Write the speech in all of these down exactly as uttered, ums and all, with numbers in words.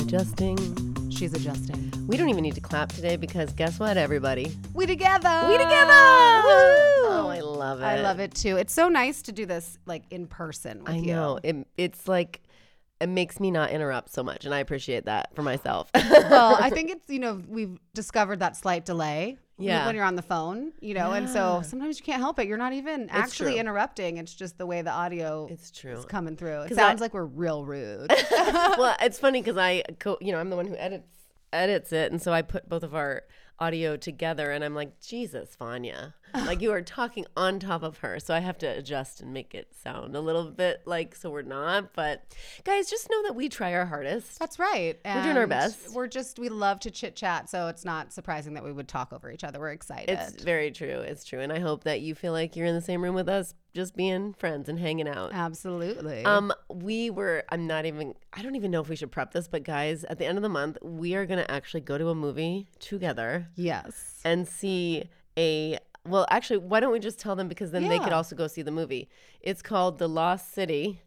Adjusting. She's adjusting. We don't even need to clap today because guess what, everybody? We together. We together. Woo! Oh, I love it. I love it too. It's so nice to do this like in person with I you. I know. It, it's like it makes me not interrupt so much, and I appreciate that for myself. Well, I think it's, you know, we've discovered that slight delay. Yeah. When you're on the phone, you know, yeah. And so sometimes you can't help it. You're not even it's actually true. interrupting. It's just the way the audio it's true. is coming through. It sounds I, like we're real rude. Well, it's funny because I, co- you know, I'm the one who edits edits it. And so I put both of our audio together and I'm like, Jesus, Vanya, like you are talking on top of her. So I have to adjust and make it sound a little bit like, so we're not. But guys, just know that we try our hardest. That's right. We're and doing our best. We're just, we love to chit chat. So it's not surprising that we would talk over each other. We're excited. It's very true. It's true. And I hope that you feel like you're in the same room with us, just being friends and hanging out. Absolutely. Um, we were, I'm not even, I don't even know if we should prep this, but guys, at the end of the month, we are going to actually go to a movie together. Yes. And see a, well, actually, why don't we just tell them, because then yeah. they could also go see the movie. It's called The Lost City,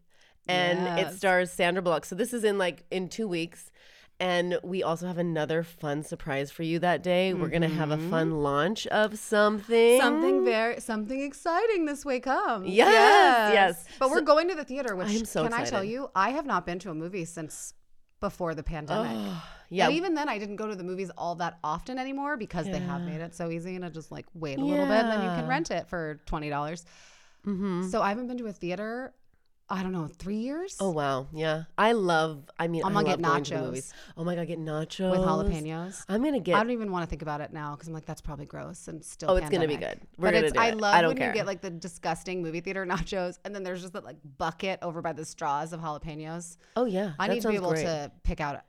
and yes. it stars Sandra Bullock. So this is in like in two weeks. And we also have another fun surprise for you that day. Mm-hmm. We're going to have a fun launch of something. Something very, something exciting this way comes. Yes. Yes. yes. But so, we're going to the theater, which I am so can excited. I tell you, I have not been to a movie since before the pandemic. Oh, yeah. And even then, I didn't go to the movies all that often anymore because yeah. they have made it so easy, and I just like wait a yeah. little bit and then you can rent it for twenty dollars. Mm-hmm. So I haven't been to a theater, I don't know, three years? Oh, wow. Yeah. I love, I mean, I'm gonna I love going to the movies. Oh my God, get nachos. With jalapenos. I'm going to get. I don't even want to think about it now because I'm like, that's probably gross and still Oh, it's going to be good. We're going to do I it. I love I don't when care. you get like the disgusting movie theater nachos and then there's just that like bucket over by the straws of jalapenos. Oh, yeah. I that need to be able great. to pick out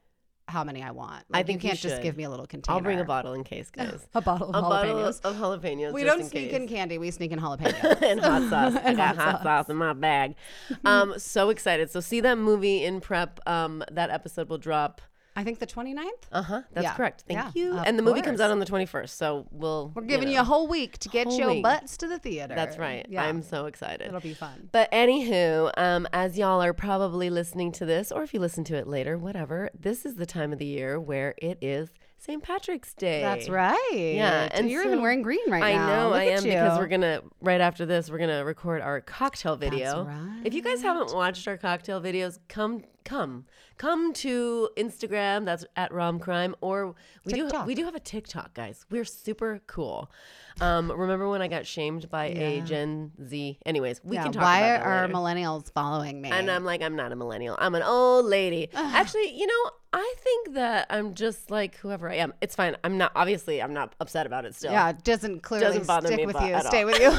how many I want. Like, I think you can't you just give me a little container. I'll bring a bottle in case, guys. a bottle of a jalapenos. Bottle of jalapenos. We don't in sneak case. in candy. We sneak in jalapenos. And hot sauce. and I got hot sauce. sauce in my bag. Um, so excited. So see that movie in prep. Um, that episode will drop. I think the twenty-ninth? Uh-huh. That's yeah. correct. Thank yeah, you. And the course. movie comes out on the twenty-first, so we'll... We're giving you, know, you a whole week to get your week. butts to the theater. That's right. Yeah. I'm so excited. It'll be fun. But anywho, um, as y'all are probably listening to this, or if you listen to it later, whatever, this is the time of the year where it is Saint Patrick's Day. That's right. Yeah. And you're so, even wearing green right I now. I know Look I am you. because we're going to, right after this, we're going to record our cocktail video. That's right. If you guys haven't watched our cocktail videos, come, come, come to Instagram. That's at Rom Crime. Or we TikTok. do, we do have a TikTok, guys. We're super cool. Um, remember when I got shamed by yeah. a Gen Z? Anyways, we yeah, can talk about that. Why are later. millennials following me? And I'm like, I'm not a millennial. I'm an old lady. Ugh. Actually, you know, I think that I'm just like whoever I am. It's fine. I'm not, obviously, I'm not upset about it still. Yeah, it doesn't clearly doesn't bother stick me with you, stay all. with you.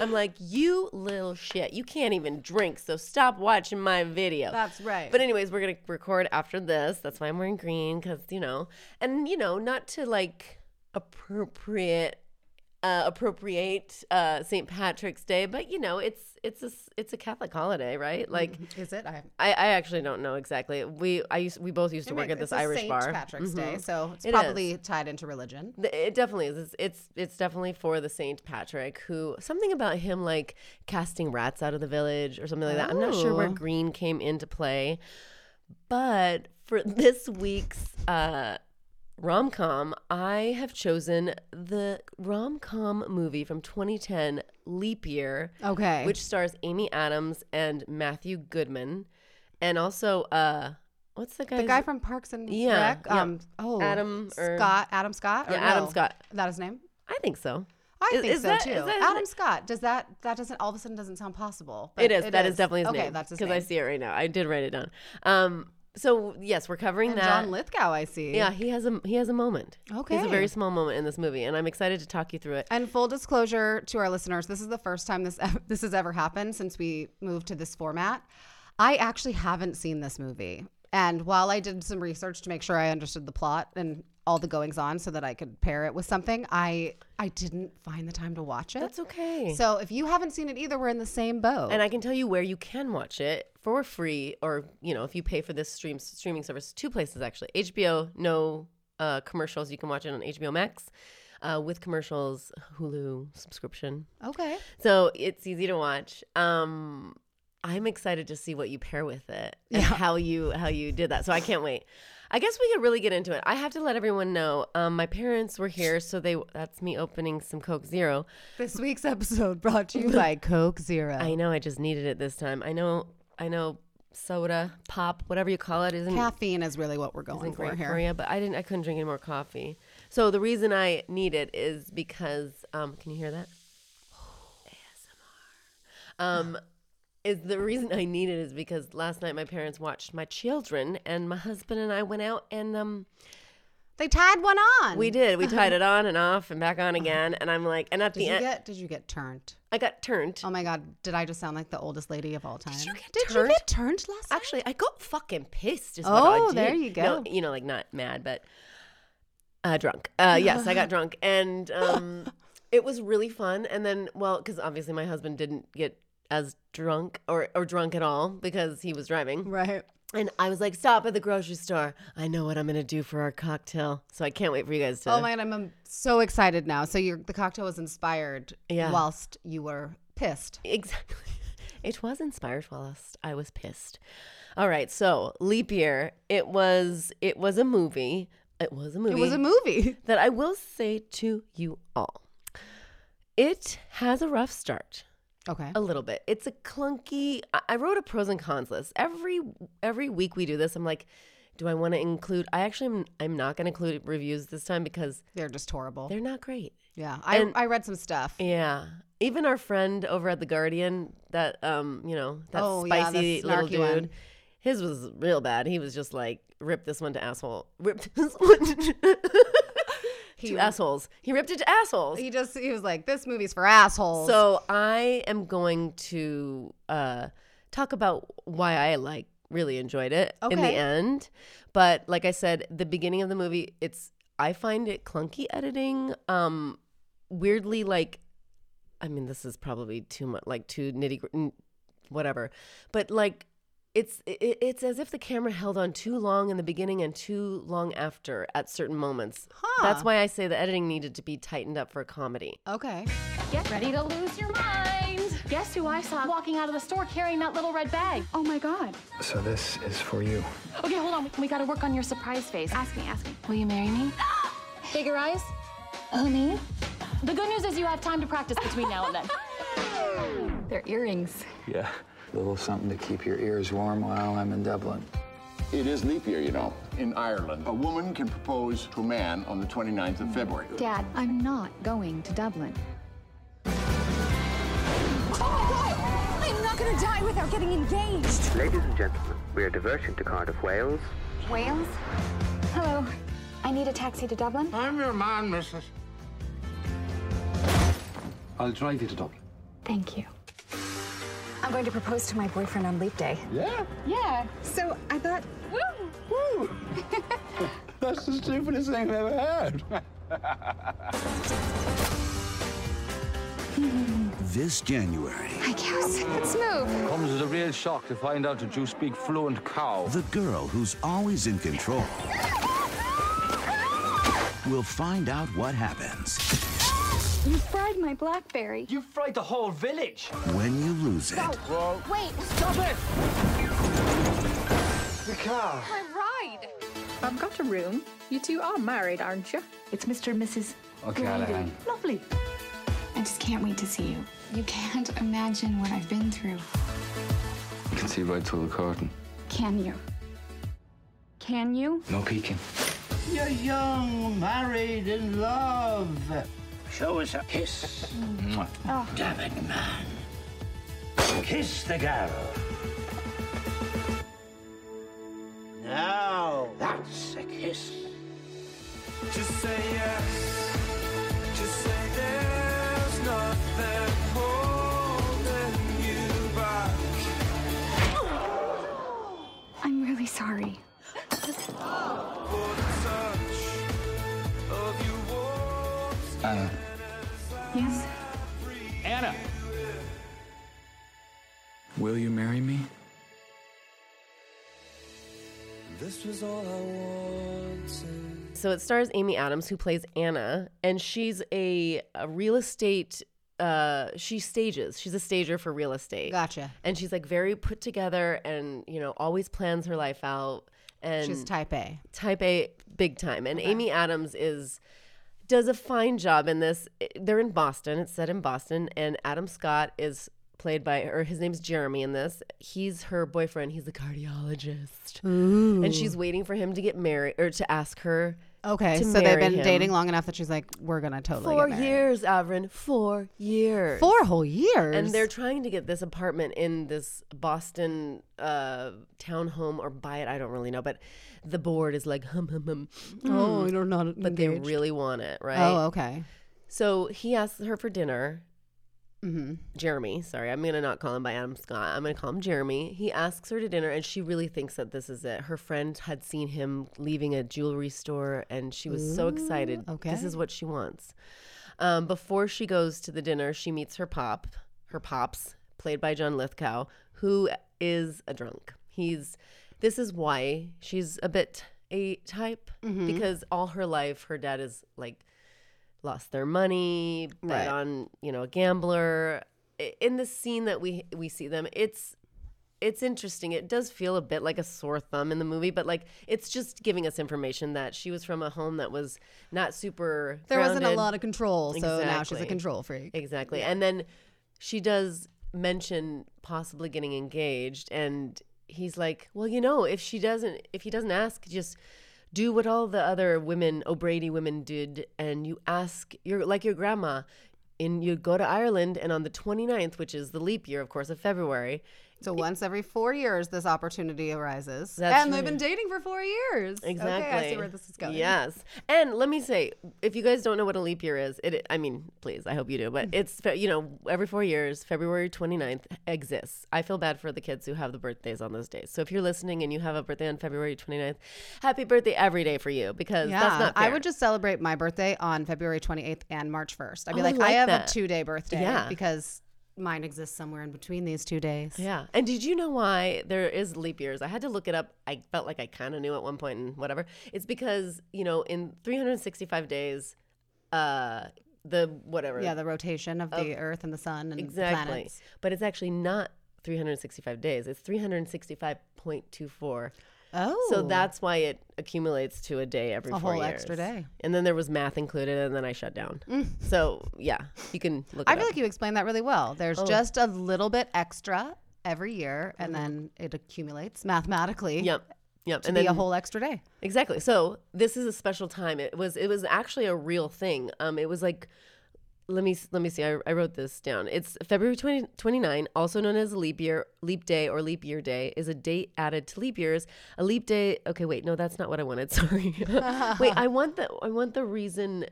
I'm like, you little shit. You can't even drink, so stop watching my video. That's right. But anyways, we're going to record after this. That's why I'm wearing green because, you know, and, you know, not to like appropriate, uh, appropriate uh, Saint Patrick's Day, but, you know, it's, It's a it's a Catholic holiday, right? Like, is it? I I, I actually don't know exactly. We I used we both used to I mean, work at this Irish bar. It's Saint Patrick's mm-hmm. Day, so it's it probably is. tied into religion. It definitely is. It's, it's it's definitely for the Saint Patrick, who something about him like casting rats out of the village or something like that. Ooh. I'm not sure where green came into play, but For this week's uh, rom-com, I have chosen the rom-com movie from twenty ten, Leap Year, okay, which stars Amy Adams and Matthew Goode, and also uh, what's the guy? The guy from Parks and yeah, Rec. Yeah. Um, oh, Adam or, Scott. Adam Scott. Yeah, Adam no? Scott. Is that his name? I think so. I is, think is so that, too. Adam Scott. Does that that doesn't all of a sudden doesn't sound possible? But it is. It that is, is definitely his okay, name. Okay, that's his name. Because I see it right now. I did write it down. Um. So yes, we're covering and that. John Lithgow, I see. Yeah, he has a he has a moment. Okay, he has a very small moment in this movie, and I'm excited to talk you through it. And full disclosure to our listeners, this is the first time this this has ever happened since we moved to this format. I actually haven't seen this movie, and while I did some research to make sure I understood the plot and all the goings on so that I could pair it with something, I I didn't find the time to watch it. That's okay. So if you haven't seen it either, we're in the same boat. And I can tell you where you can watch it for free, or, you know, if you pay for this stream streaming service, two places actually. H B O, no uh, commercials. You can watch it on H B O Max uh, with commercials, Hulu subscription. Okay. So it's easy to watch. Um, I'm excited to see what you pair with it and yeah. how you how you did that. So I can't wait. I guess we could really get into it. I have to let everyone know um, my parents were here, so they that's me opening some Coke Zero. This week's episode brought to you by Coke Zero. I know. I just needed it this time. I know. I know. Soda, pop, whatever you call it, isn't caffeine is really what we're going for here. Maria, but I didn't. I couldn't drink any more coffee. So the reason I need it is because um, can you hear that? A S M R. Um. Is the reason I need it is because last night my parents watched my children, and my husband and I went out and um, they tied one on. We did. We tied it on and off and back on again. And I'm like, and at did the end, get, did you get turned? I got turned. Oh my god! Did I just sound like the oldest lady of all time? Did you get did turned? You get turned last night? Actually, I got fucking pissed. Is what oh, I did. There you go. No, you know, like not mad, but uh, drunk. Uh, yes, I got drunk, and um, it was really fun. And then, well, because obviously my husband didn't get as drunk or, or drunk at all because he was driving. Right. And I was like, stop at the grocery store. I know what I'm going to do for our cocktail. So I can't wait for you guys to. Oh my God, I'm, I'm so excited now. So your the cocktail was inspired yeah. whilst you were pissed. Exactly. It was inspired whilst I was pissed. All right. So Leap Year, it was, it was a movie. It was a movie. It was a movie. That I will say to you all, it has a rough start. Okay. A little bit. It's a clunky. I wrote a pros and cons list. Every every week we do this. I'm like, do I want to include? I actually am, I'm not going to include reviews this time because they're just horrible. They're not great. Yeah. And, I I read some stuff. Yeah. Even our friend over at The Guardian, that um, you know, that oh, spicy yeah, little dude. One. His was real bad. He was just like, rip this one to asshole. Rip this one to He, to assholes. He ripped it to assholes. He just, he was like, this movie's for assholes. So I am going to uh, talk about why I like really enjoyed it okay. in the end. But like I said, the beginning of the movie, it's, I find it clunky editing. Um, weirdly, like, I mean, this is probably too much, like too nitty, whatever. But like, It's it, it's as if the camera held on too long in the beginning and too long after at certain moments. Huh. That's why I say the editing needed to be tightened up for a comedy. Okay. Get ready to lose your mind. Guess who I saw walking out of the store carrying that little red bag? Oh my God. So this is for you. Okay, hold on. We gotta work on your surprise face. Ask me, ask me. Will you marry me? Bigger eyes? Oh, me? The good news is you have time to practice between now and then. They're earrings. Yeah. A little something to keep your ears warm while I'm in Dublin. It is leap year, you know. In Ireland, a woman can propose to a man on the twenty-ninth of February. Dad, I'm not going to Dublin. Oh my God! I'm not going to die without getting engaged! Ladies and gentlemen, we are diverting to Cardiff, Wales. Wales? Hello. I need a taxi to Dublin. I'm your man, missus. I'll drive you to Dublin. Thank you. I'm going to propose to my boyfriend on leap day. Yeah? Yeah. So I thought, woo! Woo! That's the stupidest thing I've ever heard. This January. Hi, cows. Let's move. Comes as a real shock to find out that you speak fluent cow. The girl who's always in control will find out what happens. You fried my blackberry. You fried the whole village. When you lose it. Whoa. Wait. Stop it. The car. My ride. I've got a room. You two are married, aren't you? It's Mister and Missus Okay, Callahan. Lovely. I just can't wait to see you. You can't imagine what I've been through. You can see right through the curtain. Can you? Can you? No peeking. You're young, married, in love. Show us a kiss. Mm. Oh. Damn it, man. Kiss the girl. Now that's a kiss. Just say yes. Just say there's nothing holding you back. I'm really sorry. Anna. Yes? Anna! Will you marry me? This was all I wanted. So it stars Amy Adams, who plays Anna, and she's a, a real estate... Uh, she stages. She's a stager for real estate. Gotcha. And she's like very put together and, you know, always plans her life out. And she's type A. Type A, big time. And okay. Amy Adams is... does a fine job in this. They're in Boston. It's set in Boston. And Adam Scott is played by, or his name's Jeremy in this. He's her boyfriend. He's a cardiologist. Ooh. And she's waiting for him to get married, or to ask her okay, to so marry they've been him. Dating long enough that she's like, we're going to totally Four get married. years, Avrin. Four years. Four whole years. And they're trying to get this apartment in this Boston uh, townhome or buy it. I don't really know. But the board is like, hum, hum, hum. Oh, you're not engaged. But they really want it, right? Oh, okay. So he asks her for dinner. Mm-hmm. Jeremy, sorry, I'm going to not call him by Adam Scott. I'm going to call him Jeremy. He asks her to dinner, and she really thinks that this is it. Her friend had seen him leaving a jewelry store, and she was Ooh, so excited. Okay. This is what she wants. Um, before she goes to the dinner, she meets her pop, her pops, played by John Lithgow, who is a drunk. He's... This is why she's a bit a type, mm-hmm. because all her life her dad has like lost their money, bet right. on, you know, a gambler. In the scene that we we see them, it's it's interesting. It does feel a bit like a sore thumb in the movie, but like it's just giving us information that she was from a home that was not super There grounded. wasn't a lot of control, exactly. so now she's a control freak. Exactly. Yeah. And then she does mention possibly getting engaged, and he's like, well, you know, if she doesn't, if he doesn't ask, just do what all the other women, O'Brady women did. And you ask, you're like your grandma, and you go to Ireland. And on the twenty-ninth, which is the leap year, of course, of February. So it, once every four years, this opportunity arises. That's and right. They've been dating for four years. Exactly. Okay, I see where this is going. Yes. And let me say, if you guys don't know what a leap year is, it I mean, please, I hope you do. But it's, you know, every four years, February twenty-ninth exists. I feel bad for the kids who have the birthdays on those days. So if you're listening and you have a birthday on February twenty-ninth, happy birthday every day for you, because yeah, that's not fair. I would just celebrate my birthday on February twenty-eighth and March first. I'd be oh, like, I, like I have that. a two-day birthday yeah. because... mine exists somewhere in between these two days. Yeah. And did you know why there is leap years? I had to look it up. I felt like I kind of knew at one point and whatever. It's because, you know, in three hundred sixty-five days, uh, the whatever. Yeah, the rotation of, of the earth and the sun and exactly. the planets. But it's actually not three hundred sixty-five days. It's three hundred sixty-five point two four. Oh. So that's why it accumulates to a day every a four years. A whole extra day. And then there was math included, and then I shut down. Mm. So, yeah, you can look it I feel up. like you explained that really well. There's oh. just a little bit extra every year, and mm-hmm. then it accumulates mathematically. Yep. Yep. To and be then, a whole extra day. Exactly. So this is a special time. It was it was actually a real thing. Um, It was like... Let me let me see. I, I wrote this down. It's February twenty-ninth, also known as leap year, leap day, or leap year day, is a date added to leap years. A leap day. Okay, wait, no, that's not what I wanted. Sorry. wait, I want the I want the reason.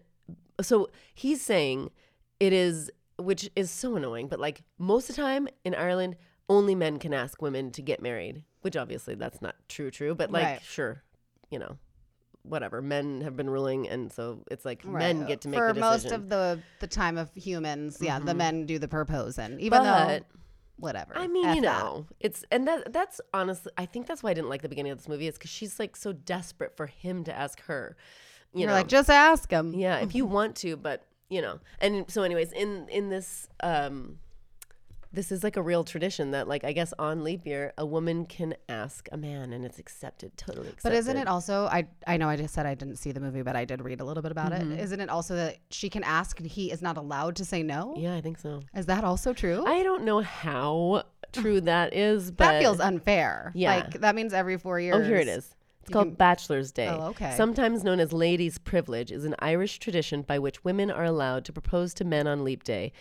So he's saying it is, which is so annoying. But like most of the time in Ireland, only men can ask women to get married, which obviously that's not true. True, but like right. sure, you know. Whatever, men have been ruling, and so it's like right. men get to make for the decision. For most of the, the time of humans, yeah, mm-hmm. the men do the proposing, even but, though whatever. I mean, F you know, that. it's and that that's honestly, I think that's why I didn't like the beginning of this movie, is because she's like so desperate for him to ask her. You You're know, like just ask him, yeah, if you want to, but you know. And so, anyways, in in this um, this is like a real tradition that, like, I guess on Leap Year, a woman can ask a man and it's accepted, totally accepted. But isn't it also, I I know I just said I didn't see the movie, but I did read a little bit about mm-hmm. it. Isn't it also that she can ask and he is not allowed to say no? Yeah, I think so. Is that also true? I don't know how true that is, but. That feels unfair. Yeah. Like, that means every four years. Oh, here it is. It's called can... Bachelor's Day. Oh, okay. Sometimes known as Ladies' Privilege, is an Irish tradition by which women are allowed to propose to men on Leap Day.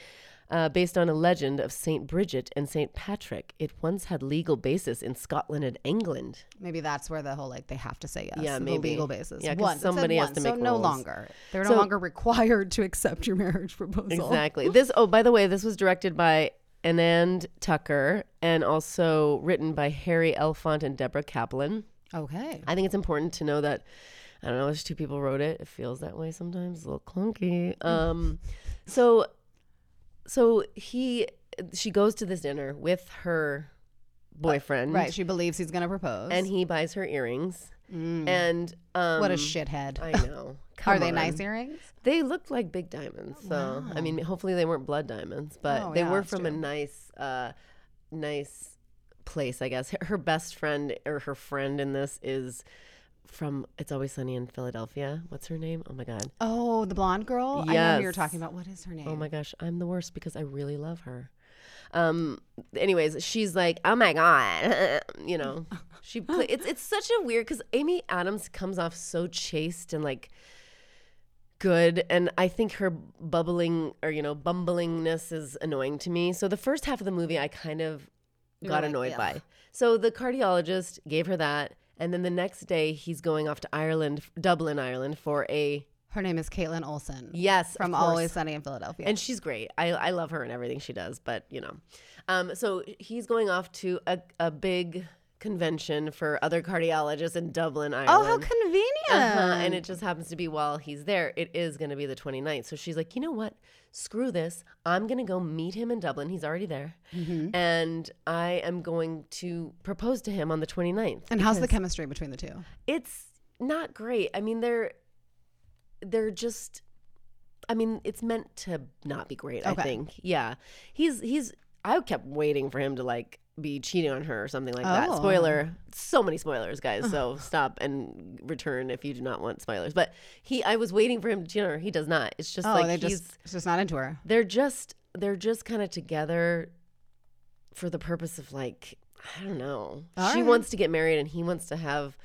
Uh, based on a legend of Saint Bridget and Saint Patrick. It once had legal basis in Scotland and England. Maybe that's where the whole, like, they have to say yes. Yeah, maybe. The legal basis. Yeah, because somebody has to make rules. So no longer. They're no longer required to accept your marriage proposal. Exactly. This. Oh, by the way, this was directed by Anand Tucker and also written by Harry Elfont and Deborah Kaplan. Okay. I think it's important to know that, I don't know, there's two people wrote it. It feels that way sometimes. A little clunky. Um, so... So he, she goes to this dinner with her boyfriend. Uh, right. She believes he's going to propose. And he buys her earrings. Mm. And um, what a shithead. I know. Come Are they on. Nice earrings? They looked like big diamonds. Oh, so, wow. I mean, hopefully they weren't blood diamonds, but oh, they yeah, were from true. a nice, uh, nice place, I guess. Her best friend or her friend in this is... from It's Always Sunny in Philadelphia. What's her name? Oh, my God. Oh, the blonde girl? Yes. I know who you're talking about. What is her name? Oh, my gosh. I'm the worst because I really love her. Um. Anyways, she's like, oh, my God. you know, she. Play- it's it's such a weird because Amy Adams comes off so chaste and, like, good. And I think her bubbling or, you know, bumblingness is annoying to me. So the first half of the movie I kind of got right, annoyed yeah. by. So the cardiologist gave her that. And then the next day, he's going off to Ireland, Dublin, Ireland, for a... Her name is Caitlin Olson. Yes, from Always Sunny in Philadelphia. And she's great. I, I love her and everything she does, but, you know. Um, so he's going off to a, a big convention for other cardiologists in Dublin, Ireland. Oh, how convenient. Uh-huh. And it just happens to be while he's there. It is going to be the twenty-ninth. So she's like, you know what? Screw this. I'm going to go meet him in Dublin. He's already there. Mm-hmm. And I am going to propose to him on the twenty-ninth. And how's the chemistry between the two? It's not great. I mean, they're they're just, I mean, it's meant to not be great, okay. I think. Yeah. He's, he's, I kept waiting for him to, like, be cheating on her or something like oh. that. Spoiler. So many spoilers, guys. So stop and return if you do not want spoilers. But he, I was waiting for him to cheat on her. He does not. It's just oh, like he's just, it's just not into her. They're just they're just kind of together for the purpose of, like, I don't know. All she right. wants to get married and he wants to have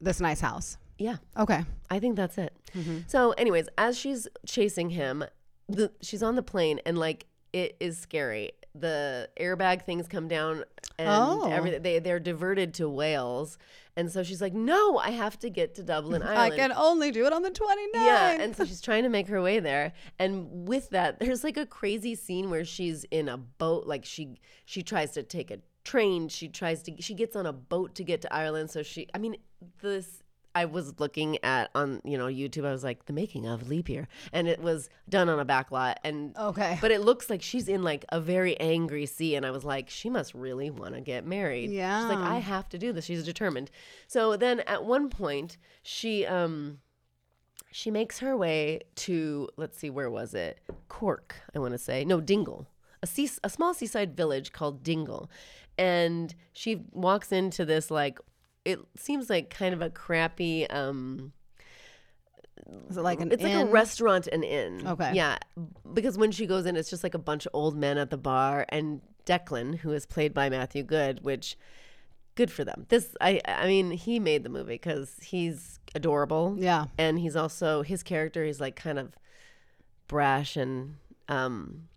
this nice house. Yeah. Okay. I think that's it. Mm-hmm. So, anyways, as she's chasing him, the, she's on the plane and, like, it is scary. The airbag things come down and oh. everything. They, they're diverted to Wales. And so she's like, no, I have to get to Dublin, Ireland. I can only do it on the twenty-ninth. Yeah, and so she's trying to make her way there. And with that, there's, like, a crazy scene where she's in a boat. Like, she she tries to take a train. She tries to, she gets on a boat to get to Ireland. So she, I mean, this... I was looking at on, you know, YouTube. I was like, the making of Leap Year. And it was done on a back lot. And, okay. But it looks like she's in, like, a very angry sea. And I was like, she must really want to get married. Yeah. She's like, I have to do this. She's determined. So then at one point, she um, she makes her way to, let's see, where was it? Cork, I want to say. No, Dingle. A, sea, a small seaside village called Dingle. And she walks into this, like, it seems like kind of a crappy. Um, Is it like an? It's inn? Like a restaurant and inn. Okay. Yeah, because when she goes in, it's just like a bunch of old men at the bar, and Declan, who is played by Matthew Goode, which good for them. This, I, I mean, he made the movie because he's adorable. Yeah, and he's also his character. He's like kind of brash and um,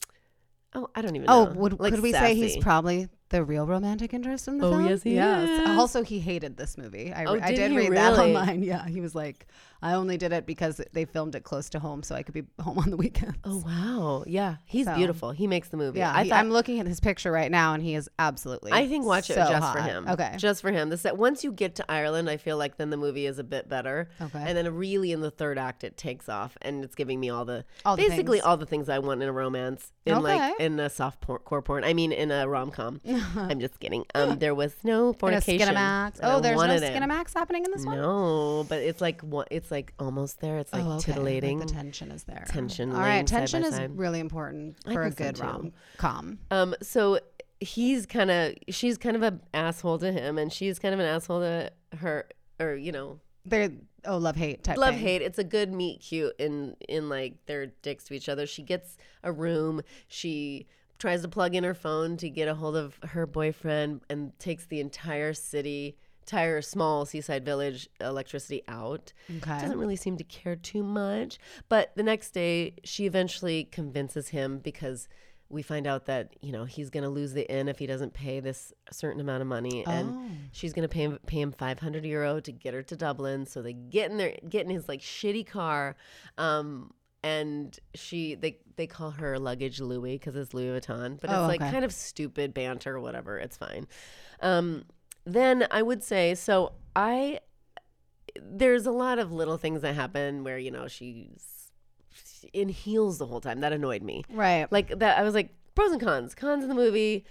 oh, I don't even. Oh, know. Oh, would like could we sassy. Say he's probably. The real romantic interest in the oh, film? Oh, yes, he yes. is. Also, he hated this movie. I, oh, did I did he read really? That online. Yeah, he was like, I only did it because they filmed it close to home so I could be home on the weekends. Oh, wow. Yeah, he's so beautiful. He makes the movie. Yeah, I he, thought, I'm looking at his picture right now, and he is absolutely I think watch so it just hot. For him. Okay. Just for him. This, once you get to Ireland, I feel like then the movie is a bit better. Okay. And then really in the third act, it takes off, and it's giving me all the, all basically the all the things I want in a romance, in okay. like in a soft por- core porn. I mean, in a rom-com. I'm just kidding. Um, there was no fornication. No Skinamax. Oh, I there's no Skinamax happening in this one? No, but it's like it's like almost there. It's like oh, okay. titillating. Like the tension is there. Tension. All right, tension is side. really important for a good so rom com. Um, so he's kind of, she's kind of an asshole to him, and she's kind of an asshole to her, or you know, they're. Oh, love hate type. Love thing. hate. It's a good meet cute in in like their dicks to each other. She gets a room. She tries to plug in her phone to get a hold of her boyfriend and takes the entire city, entire small seaside village electricity out. Okay. Doesn't really seem to care too much. But the next day, she eventually convinces him because we find out that, you know, he's going to lose the inn if he doesn't pay this certain amount of money. Oh. And she's going to pay him, pay him five hundred euro to get her to Dublin. So they get in, their, get in his, like, shitty car. Um, and she they, they call her luggage Louis because it's Louis Vuitton. But it's, oh, like, okay. kind of stupid banter or whatever. It's fine. Um, then I would say, so I – there's a lot of little things that happen where, you know, she's – in heels the whole time. That annoyed me. Right. Like that I was like, pros and cons. Cons in the movie.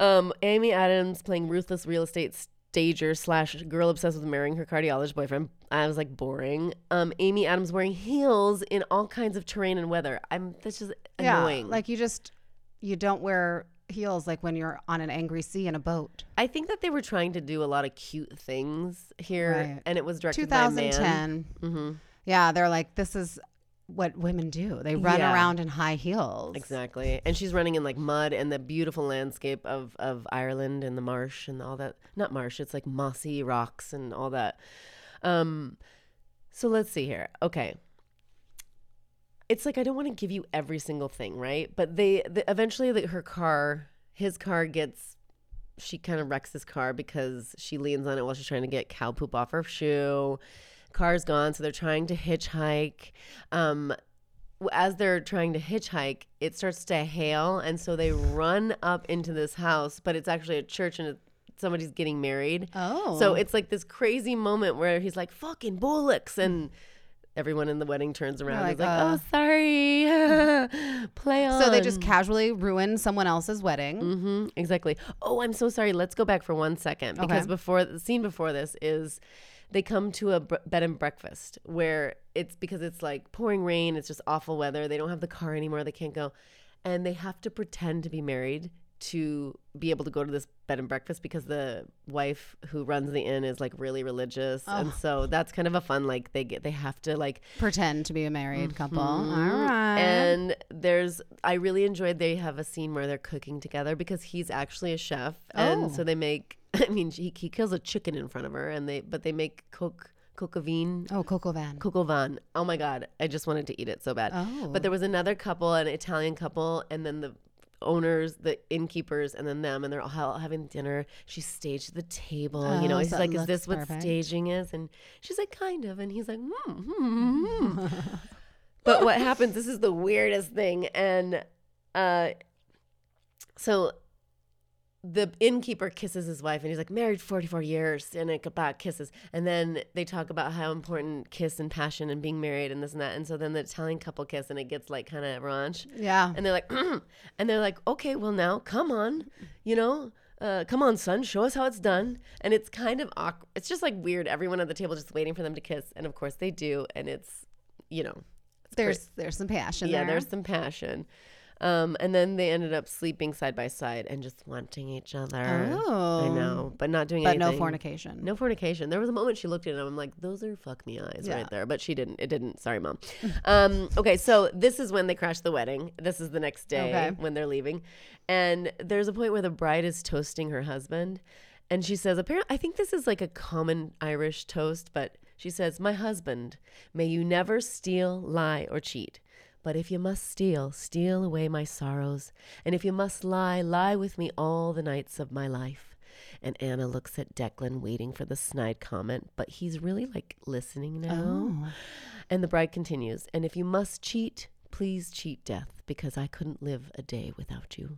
Um, Amy Adams playing ruthless real estate stager slash girl obsessed with marrying her cardiologist boyfriend. I was like, boring. Um, Amy Adams wearing heels in all kinds of terrain and weather. I'm that's just annoying. Yeah, like you just you don't wear heels like when you're on an angry sea in a boat. I think that they were trying to do a lot of cute things here. Right. And it was directed by a man. twenty ten Mm-hmm. Yeah, they're like, this is what women do. They run yeah. around in high heels. Exactly. And she's running in like mud and the beautiful landscape of, of Ireland and the marsh and all that. Not marsh. It's like mossy rocks and all that. Um, so let's see here. Okay. It's like I don't want to give you every single thing, right? But they the, eventually the, her car, his car gets, she kind of wrecks his car because she leans on it while she's trying to get cow poop off her shoe. Car's gone, so they're trying to hitchhike. Um, as they're trying to hitchhike, it starts to hail, and so they run up into this house, but it's actually a church, and somebody's getting married. Oh. So it's like this crazy moment where he's like, fucking bullocks, and everyone in the wedding turns around like, and is like, uh, oh, sorry. Play on. So they just casually ruin someone else's wedding. Mm-hmm, exactly. Oh, I'm so sorry. Let's go back for one second, because okay. before the scene before this is... They come to a b- bed and breakfast where it's because it's like pouring rain. It's just awful weather. They don't have the car anymore. They can't go. And they have to pretend to be married to be able to go to this bed and breakfast because the wife who runs the inn is like really religious. Oh. And so that's kind of a fun, like they get, they have to like pretend to be a married mm-hmm. couple. All right. And there's, I really enjoyed, they have a scene where they're cooking together because he's actually a chef. Oh. And so they make, I mean, he, he kills a chicken in front of her, and they but they make coke, coquevin. Oh, coquevin. Coquevin. Oh, my God. I just wanted to eat it so bad. Oh. But there was another couple, an Italian couple, and then the owners, the innkeepers, and then them, and they're all having dinner. She staged the table. Oh, you know, he's so like, is this perfect. What staging is? And she's like, kind of. And he's like, hmm, hmm, hmm. But what happens, this is the weirdest thing. And uh, so... The innkeeper kisses his wife, and he's like, married forty-four years, and it's about kisses. And then they talk about how important kiss and passion and being married and this and that. And so then the Italian couple kiss, and it gets, like, kind of raunch. Yeah. And they're like, mm. And they're like, okay, well, now, come on, you know, uh, come on, son, show us how it's done. And it's kind of awkward. It's just, like, weird. Everyone at the table just waiting for them to kiss. And, of course, they do. And it's, you know. It's there's pretty, there's some passion yeah, there. Yeah, there's some passion. Um, and then they ended up sleeping side by side and just wanting each other. Oh. I know, but not doing but anything. But no fornication. No fornication. There was a moment she looked at it, and I'm like, those are fuck me eyes yeah. right there. But she didn't. It didn't. Sorry, Mom. um, okay, so this is when they crash the wedding. This is the next day okay. when they're leaving. And there's a point where the bride is toasting her husband. And she says, apparently, I think this is like a common Irish toast, but she says, my husband, may you never steal, lie, or cheat. But if you must steal, steal away my sorrows. And if you must lie, lie with me all the nights of my life. And Anna looks at Declan waiting for the snide comment, but he's really like listening now. Oh. And the bride continues, and if you must cheat, please cheat death, because I couldn't live a day without you.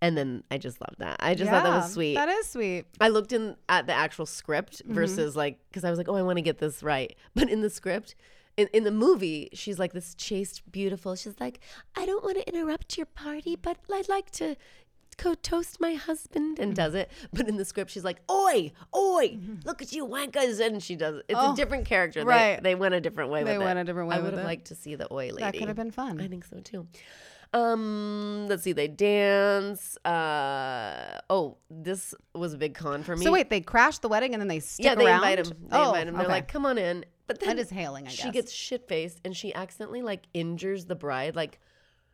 And then I just loved that. I just yeah, thought that was sweet. That is sweet. I looked in at the actual script versus mm-hmm. like, because I was like, oh, I want to get this right. But in the script... In, in the movie, she's like this chaste, beautiful. She's like, I don't want to interrupt your party, but I'd like to go toast my husband, and does it. But in the script, she's like, oi, oi, look at you wankers. And she does it. It's oh, a different character. Right. They, they went a different way they with it. They went a different way I with it. I would have liked to see the oi lady. That could have been fun. I think so, too. Um, let's see. They dance. Uh, oh, this was a big con for me. So wait, they crashed the wedding and then they stick yeah, around? Yeah, they invite him. They oh, invite him. They're okay. like, come on in. But then that is hailing, I guess. She gets shit-faced and she accidentally like injures the bride. Like,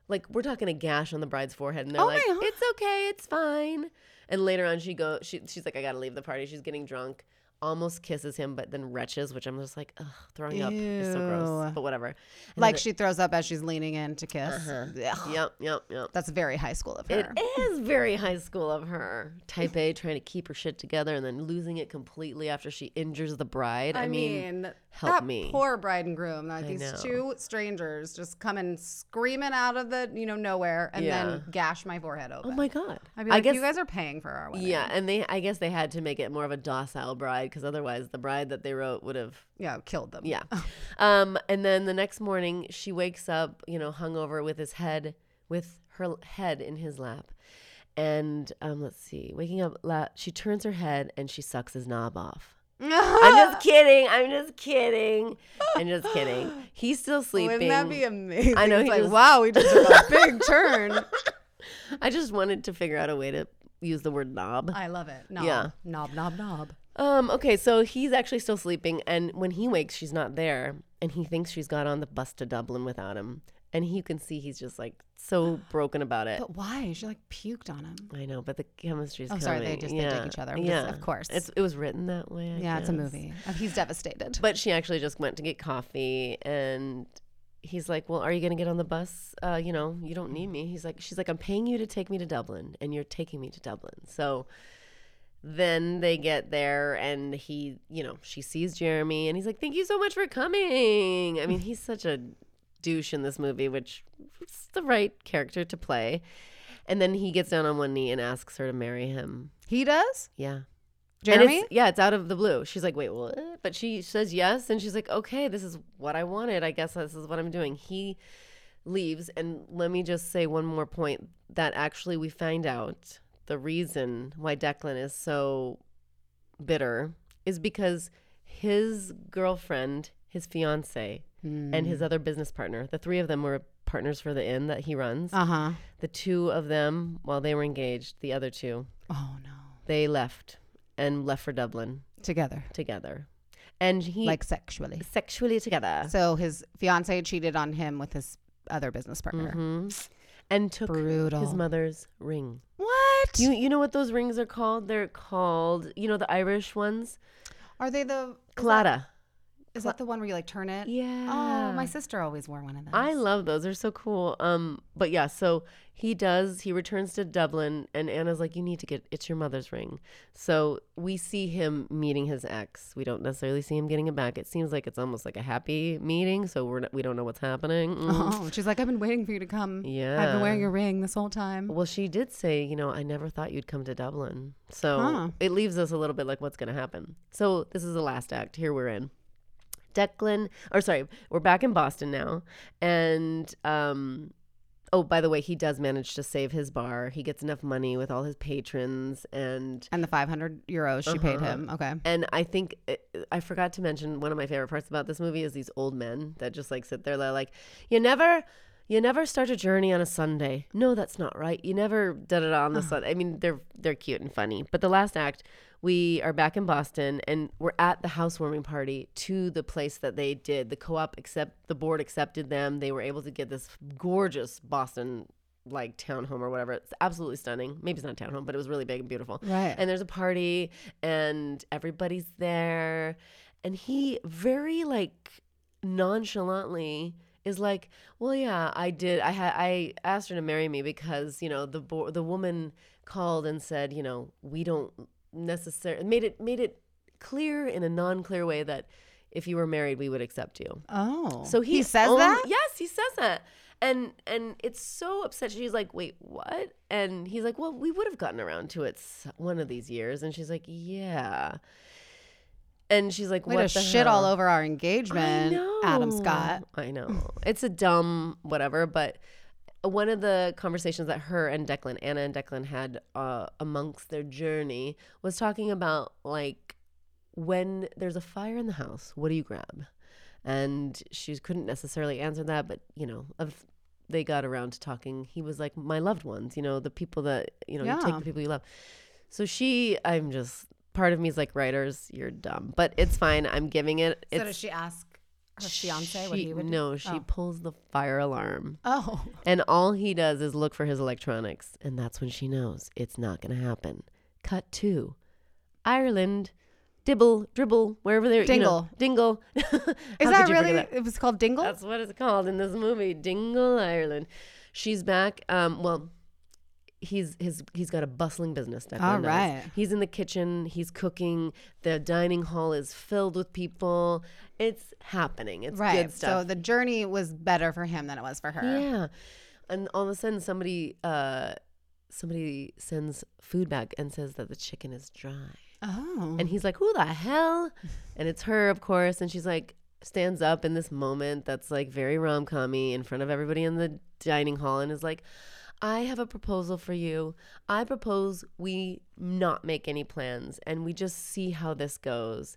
like we're talking a gash on the bride's forehead. And they're oh like, it's okay, it's fine. And later on she go, she, she's like, I got to leave the party. She's getting drunk. Almost kisses him, but then retches, which I'm just like, ugh, throwing Ew. Up is so gross, but whatever. And like it, she throws up as she's leaning in to kiss. Uh-huh. Yep, yep, yep. That's very high school of her. It is very high school of her. Type A, trying to keep her shit together and then losing it completely after she injures the bride. I, I mean, mean, help that me. That poor bride and groom. Like, these two strangers just coming screaming out of the, you know, nowhere and yeah. then gash my forehead open. Oh my God. I'd be like, I guess, you guys are paying for our wedding. Yeah, and they, I guess they had to make it more of a docile bride, because otherwise the bride that they wrote would have yeah killed them. Yeah. Um, and then the next morning she wakes up, you know, hungover with his head, with her head in his lap. And um, let's see, waking up, la- she turns her head and she sucks his knob off. I'm just kidding. I'm just kidding. I'm just kidding. He's still sleeping. Wouldn't that be amazing? I know. He's like, just- wow, we just took a big turn. I just wanted to figure out a way to use the word knob. I love it. Knob. Yeah. Knob, knob, knob. Um, okay, so he's actually still sleeping, and when he wakes, she's not there, and he thinks she's got on the bus to Dublin without him, and he, you can see he's just like so broken about it. But why? She like puked on him. I know, but the chemistry's oh, coming. sorry, they just yeah. they dig each other. Yeah. Just, of course. It's, it was written that way. I yeah, guess. It's a movie. He's devastated. But she actually just went to get coffee, and he's like, well, are you going to get on the bus? Uh, you know, you don't need me. He's like, she's like, I'm paying you to take me to Dublin, and you're taking me to Dublin. So then they get there and he, you know, she sees Jeremy and he's like, thank you so much for coming. I mean, he's such a douche in this movie, which is the right character to play. And then he gets down on one knee and asks her to marry him. He does? Yeah. Jeremy? It's, yeah, it's out of the blue. She's like, wait, what? But she says yes. And she's like, okay, this is what I wanted. I guess this is what I'm doing. He leaves. And let me just say one more point that actually we find out the reason why Declan is so bitter is because his girlfriend, his fiance, mm. and his other business partner, the three of them were partners for the inn that he runs. Uh-huh. The two of them, while they were engaged, the other two, oh no, they left and left for Dublin. Together. Together. And he... Like sexually. Sexually together. So his fiance cheated on him with his other business partner. Mm-hmm. And took Brutal. his mother's ring. What? You you know what those rings are called? They're called, you know, the Irish ones. Are they the... Clada. Is, that, is Cla- that the one where you like turn it? Yeah. Oh, my sister always wore one of those. I love those. They're so cool. Um, But yeah, so he does, he returns to Dublin and Anna's like, you need to get, it's your mother's ring. So we see him meeting his ex. We don't necessarily see him getting it back. It seems like it's almost like a happy meeting. So we're not, we don't know what's happening. Mm. Oh, she's like, I've been waiting for you to come. Yeah. I've been wearing your ring this whole time. Well, she did say, you know, I never thought you'd come to Dublin. So huh. it leaves us a little bit like, what's going to happen? So this is the last act. Here we're in. Declan, or sorry, we're back in Boston now. And, um... oh, by the way, he does manage to save his bar. He gets enough money with all his patrons and... And the five hundred euros she uh-huh. paid him. Okay. And I think... It, I forgot to mention one of my favorite parts about this movie is these old men that just like sit there. They're like, you never... You never start a journey on a Sunday. No, that's not right. You never did it on the oh. Sunday. I mean, they're they're cute and funny. But the last act, we are back in Boston, and we're at the housewarming party to the place that they did. The co-op, accept, the board accepted them. They were able to get this gorgeous Boston, like, townhome or whatever. It's absolutely stunning. Maybe it's not a townhome, but it was really big and beautiful. Right. And there's a party, and everybody's there. And he very, like, nonchalantly... is like, well, yeah, I did. I had I asked her to marry me because, you know, the bo- the woman called and said, you know, we don't necessarily made it made it clear in a non-clear way that if you were married, we would accept you. Oh, so he, he says owned, that. Yes, he says that. And and it's so upset. She's like, wait, what? And he's like, well, we would have gotten around to it one of these years. And she's like, yeah. And she's like, what the shit hell? All over our engagement, Adam Scott. I know. It's a dumb whatever, but one of the conversations that her and Declan, Anna and Declan had uh, amongst their journey was talking about, like, when there's a fire in the house, what do you grab? And she couldn't necessarily answer that, but, you know, of, they got around to talking. He was like, my loved ones, you know, the people that, you know, yeah. you take the people you love. So she, I'm just, part of me is like, writers, you're dumb. But it's fine. I'm giving it. It's, so does she ask? Her fiance, she, what he would no, she oh. pulls the fire alarm. Oh, and all he does is look for his electronics, and that's when she knows it's not going to happen. Cut to Ireland, dibble, dribble, wherever they're dingle, you know, dingle. Is that really? That? It was called Dingle. That's what it's called in this movie, Dingle, Ireland. She's back. Um, well, he's his he's got a bustling business. That all right, knows. He's in the kitchen. He's cooking. The dining hall is filled with people. It's happening. It's right. good stuff. So the journey was better for him than it was for her. Yeah. And all of a sudden somebody uh, somebody sends food back and says that the chicken is dry. Oh. And he's like, who the hell? And it's her, of course. And she's like, stands up in this moment that's like very rom-com-y in front of everybody in the dining hall and is like, I have a proposal for you. I propose we not make any plans and we just see how this goes.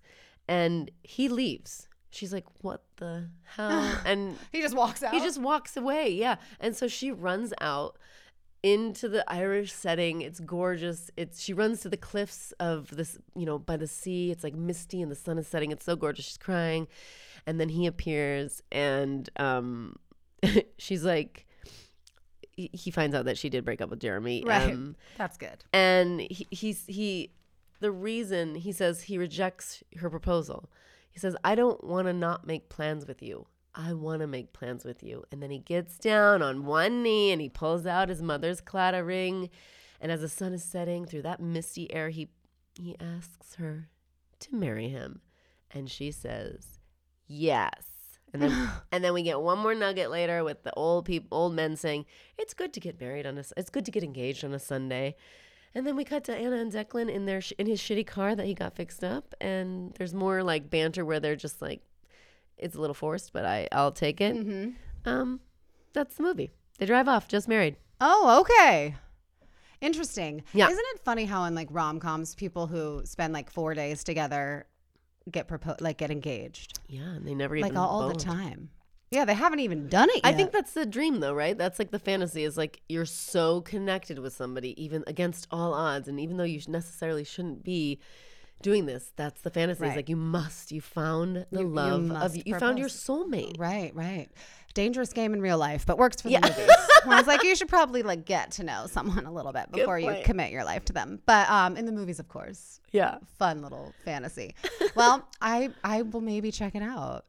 And he leaves. She's like, what the hell? And he just walks out. He just walks away. Yeah. And so she runs out into the Irish setting. It's gorgeous. It's she runs to the cliffs of this, you know, by the sea. It's like misty and the sun is setting. It's so gorgeous. She's crying. And then he appears and um, she's like, he finds out that she did break up with Jeremy. Right. Um, That's good. And he, he's, he, the reason he says he rejects her proposal, he says, I don't want to not make plans with you. I want to make plans with you. And then he gets down on one knee and he pulls out his mother's clatter ring. And as the sun is setting through that misty air, he, he asks her to marry him. And she says, yes. And then, and then we get one more nugget later with the old people, old men saying it's good to get married on a, it's good to get engaged on a Sunday, and then we cut to Anna and Declan in their sh- in his shitty car that he got fixed up, and there's more like banter where they're just like, it's a little forced, but I I'll take it. Mm-hmm. Um, that's the movie. They drive off, just married. Oh, okay. Interesting. Yeah. Isn't it funny how in like rom-coms, people who spend like four days together get proposed, like get engaged. Yeah, and they never even like all, all the time. Yeah, they haven't even done it yet. I think that's the dream though, right? That's like the fantasy is like you're so connected with somebody even against all odds, and even though you necessarily shouldn't be doing this, that's the fantasy. Right. It's like you must, you found the you, love you of you, you found your soulmate. Right, right. Dangerous game in real life, but works for the yeah. movies. Well, I was like, you should probably like get to know someone a little bit before you commit your life to them. But um, in the movies, of course. Yeah. Fun little fantasy. Well, I I will maybe check it out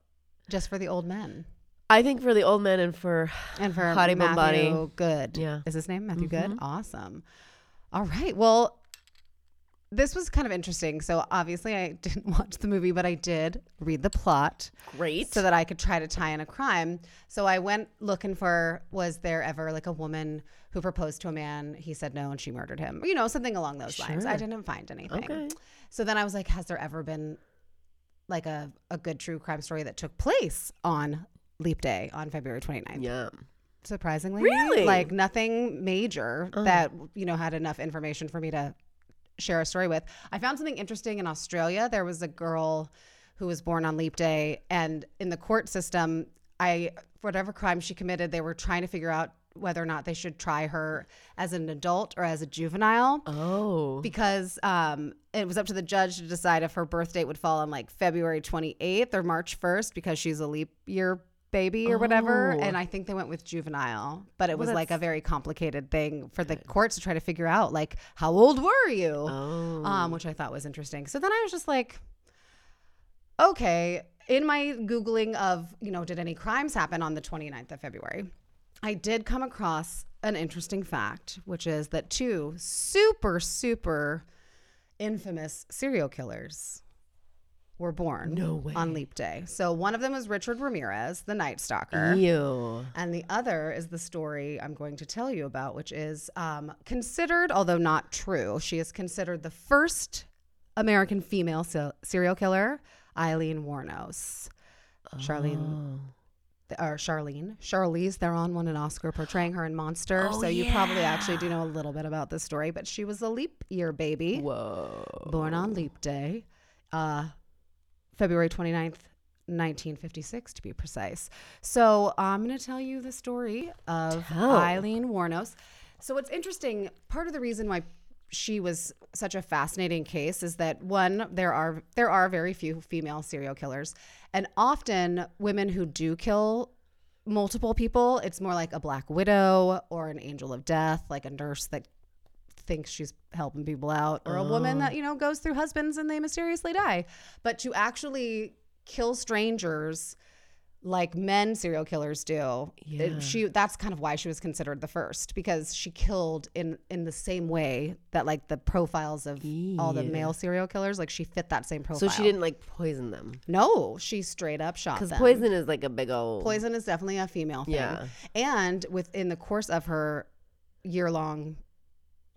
just for the old men. I think for the old men and for and for Hottie Matthew Bombati. Good. Yeah. Is his name Matthew mm-hmm. Good? Awesome. All right. Well, this was kind of interesting. So obviously I didn't watch the movie, but I did read the plot. Great. So that I could try to tie in a crime. So I went looking for, was there ever like a woman who proposed to a man, he said no, and she murdered him? You know, something along those sure. lines. I didn't find anything. Okay. So then I was like, has there ever been like a, a good true crime story that took place on Leap Day on February twenty-ninth? Yeah. Surprisingly. Really? Like nothing major uh. that, you know, had enough information for me to share a story with. I found something interesting in Australia. There was a girl who was born on Leap Day, and in the court system, I whatever crime she committed, they were trying to figure out whether or not they should try her as an adult or as a juvenile. Oh. Because um, it was up to the judge to decide if her birth date would fall on like February twenty-eighth or March first because she's a leap year baby or oh. whatever, and I think they went with juvenile, but it well, was like a very complicated thing for good. The courts to try to figure out like how old were you oh. um which I thought was interesting. So then I was just like, okay, in my Googling of, you know, did any crimes happen on the twenty-ninth of February, I did come across an interesting fact, which is that two super super infamous serial killers were born no way. On Leap Day. So one of them is Richard Ramirez, the Night Stalker. Ew. And the other is the story I'm going to tell you about, which is um, considered, although not true, she is considered the first American female se- serial killer, Aileen Wuornos. Charlene oh. or Charlene, Charlize Theron won an Oscar portraying her in Monster. Oh, so you yeah. probably actually do know a little bit about this story, but she was a leap year baby. Whoa. Born on leap day, uh, February twenty-ninth, nineteen fifty-six to be precise. So I'm going to tell you the story of tell. Aileen Wuornos. So what's interesting, part of the reason why she was such a fascinating case is that, one, there are there are very few female serial killers, and often women who do kill multiple people, it's more like a black widow or an angel of death, like a nurse that thinks she's helping people out, or oh. a woman that, you know, goes through husbands and they mysteriously die. But to actually kill strangers like men serial killers do, yeah. it, she that's kind of why she was considered the first, because she killed in in the same way that, like, the profiles of yeah. all the male serial killers, like, she fit that same profile. So she didn't, like, poison them? No, she straight up shot them. Because poison is like a big old poison is definitely a female thing. Yeah. And within the course of her year-long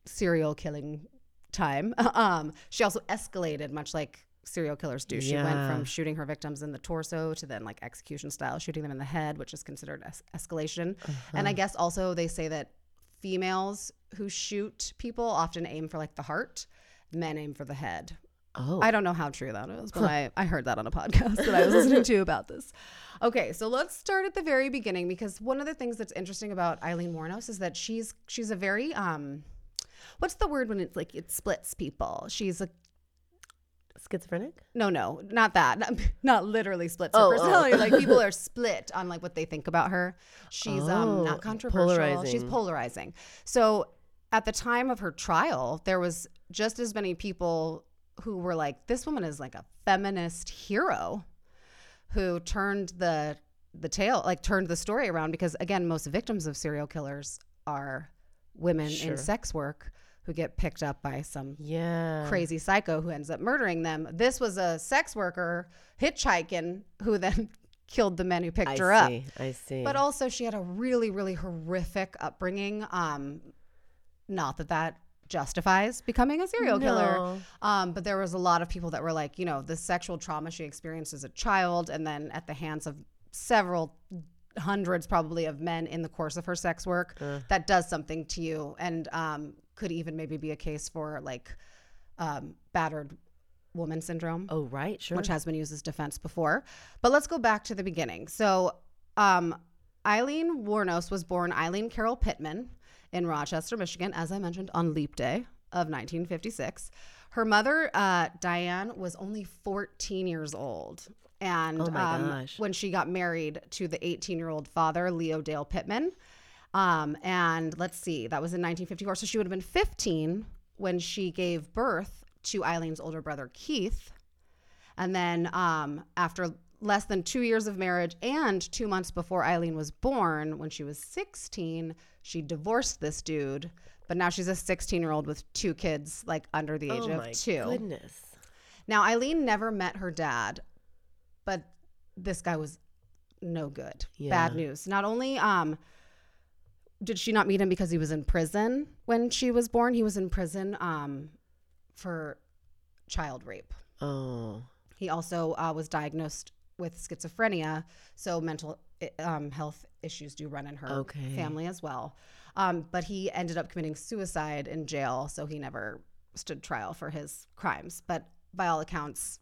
serial killing time, um she also escalated, much like serial killers do. She yeah. went from shooting her victims in the torso to then, like, execution style, shooting them in the head, which is considered es- escalation. Uh-huh. And I guess also they say that females who shoot people often aim for, like, the heart, men aim for the head. Oh. I don't know how true that is, but huh. I, I heard that on a podcast that I was listening to about this. Okay, so let's start at the very beginning, because one of the things that's interesting about Aileen Wuornos is that she's she's a very, um, what's the word when it's like it splits people? She's a schizophrenic? No, no, not that. Not, not literally splits her oh, personality. Oh. Like, people are split on, like, what they think about her. She's oh, um, not controversial. Polarizing. She's polarizing. So at the time of her trial, there was just as many people who were like, this woman is like a feminist hero who turned the the tale, like turned the story around, because, again, most victims of serial killers are women sure. in sex work who get picked up by some yeah. crazy psycho who ends up murdering them. This was a sex worker hitchhiking who then killed the men who picked I her see, up. I see. But also she had a really, really horrific upbringing. Um, not that that justifies becoming a serial no. killer. Um, but there was a lot of people that were like, you know, the sexual trauma she experienced as a child, and then at the hands of several hundreds probably of men in the course of her sex work, uh. that does something to you. And um, could even maybe be a case for, like, um, battered woman syndrome. Oh, right. Sure. Which has been used as defense before. But let's go back to the beginning. So um, Aileen Wuornos was born Eileen Carol Pittman in Rochester, Michigan, as I mentioned, on Leap Day of nineteen fifty-six. Her mother, uh, Diane, was only fourteen years old. And oh my um, gosh. when she got married to the eighteen-year-old father, Leo Dale Pittman. Um, and let's see, that was in nineteen fifty-four. So she would have been fifteen when she gave birth to Eileen's older brother, Keith. And then um, after less than two years of marriage and two months before Aileen was born, when she was sixteen, she divorced this dude. But now she's a sixteen-year-old with two kids, like, under the age oh of two. Oh, my goodness. Now, Aileen never met her dad, but this guy was no good. Yeah. Bad news. Not only... Um, did she not meet him because he was in prison when she was born? He was in prison um, for child rape. Oh. He also uh, was diagnosed with schizophrenia, so mental um, health issues do run in her okay. family as well. Um, but he ended up committing suicide in jail, so he never stood trial for his crimes. But by all accounts,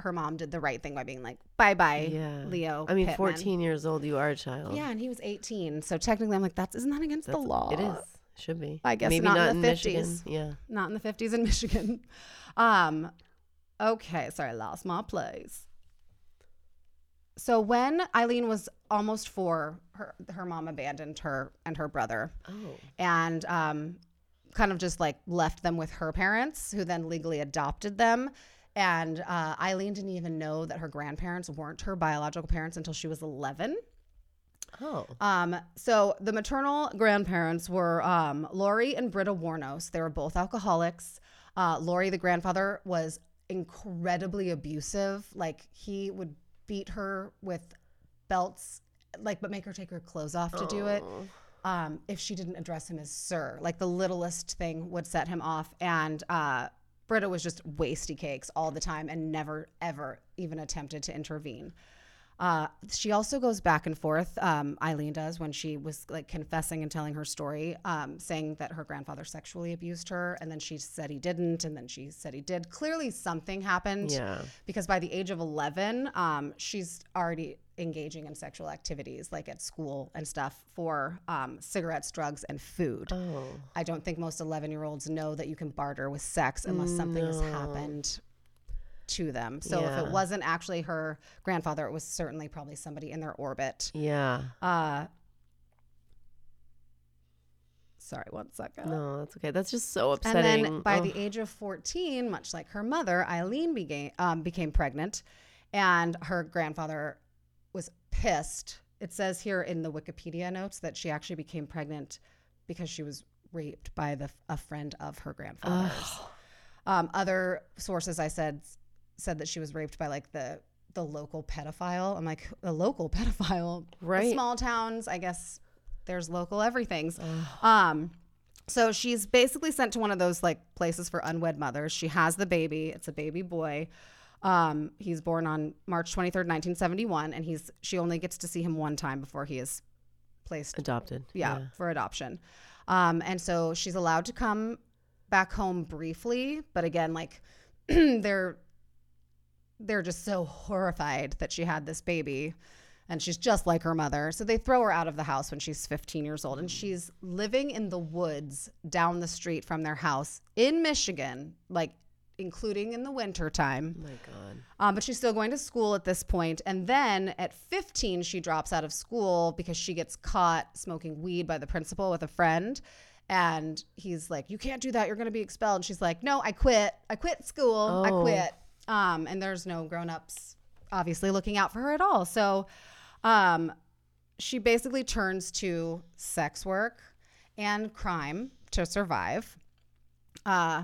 her mom did the right thing by being like, bye-bye, yeah. Leo I mean, Pittman. fourteen years old, you are a child. Yeah, and he was eighteen. So technically, I'm like, that's isn't that against that's, the law? It is. Should be. I guess Maybe not, not in the in fifties. Michigan. Yeah. Not in the fifties in Michigan. Um, okay, sorry, I lost my place. So when Aileen was almost four, her, her mom abandoned her and her brother. Oh. And... Um, kind of just, like, left them with her parents, who then legally adopted them. And uh, Aileen didn't even know that her grandparents weren't her biological parents until she was eleven. Oh. Um, so the maternal grandparents were um, Lori and Britta Wuornos. They were both alcoholics. Uh, Lori, the grandfather, was incredibly abusive. Like, he would beat her with belts, like, but make her take her clothes off to oh. do it. Um, if she didn't address him as sir, like, the littlest thing would set him off. And uh, Britta was just wasty cakes all the time and never, ever even attempted to intervene. Uh, she also goes back and forth, um, Aileen does, when she was like confessing and telling her story, um, saying that her grandfather sexually abused her, and then she said he didn't, and then she said he did. Clearly something happened, yeah. because by the age of eleven, um, she's already engaging in sexual activities like at school and stuff for um, cigarettes, drugs, and food. Oh. I don't think most eleven-year-olds know that you can barter with sex unless no. something has happened to them. So yeah. if it wasn't actually her grandfather, it was certainly probably somebody in their orbit. Yeah. Uh, sorry, one second. No, that's okay. That's just so upsetting. And then by oh. the age of fourteen, much like her mother, Aileen became, um, became pregnant, and her grandfather was pissed. It says here in the Wikipedia notes that she actually became pregnant because she was raped by the a friend of her grandfather's. Oh. Um, other sources I said said that she was raped by like the the local pedophile. I'm like, the local pedophile? Right. The small towns, I guess there's local everythings. Um, so she's basically sent to one of those like places for unwed mothers. She has the baby. It's a baby boy. Um, he's born on March twenty-third, nineteen seventy-one, and he's she only gets to see him one time before he is placed. Adopted. Yeah, yeah. for adoption. Um, and so she's allowed to come back home briefly, but again, like they're they're just so horrified that she had this baby, and she's just like her mother, so they throw her out of the house when she's fifteen years old, and she's living in the woods down the street from their house in Michigan, like including in the winter time. Oh my God. Um, but she's still going to school at this point. And then at fifteen, she drops out of school because she gets caught smoking weed by the principal with a friend. And he's like, you can't do that. You're going to be expelled. And she's like, no, I quit. I quit school. Oh. I quit. Um, and there's no grown-ups obviously looking out for her at all. So um, she basically turns to sex work and crime to survive. Uh,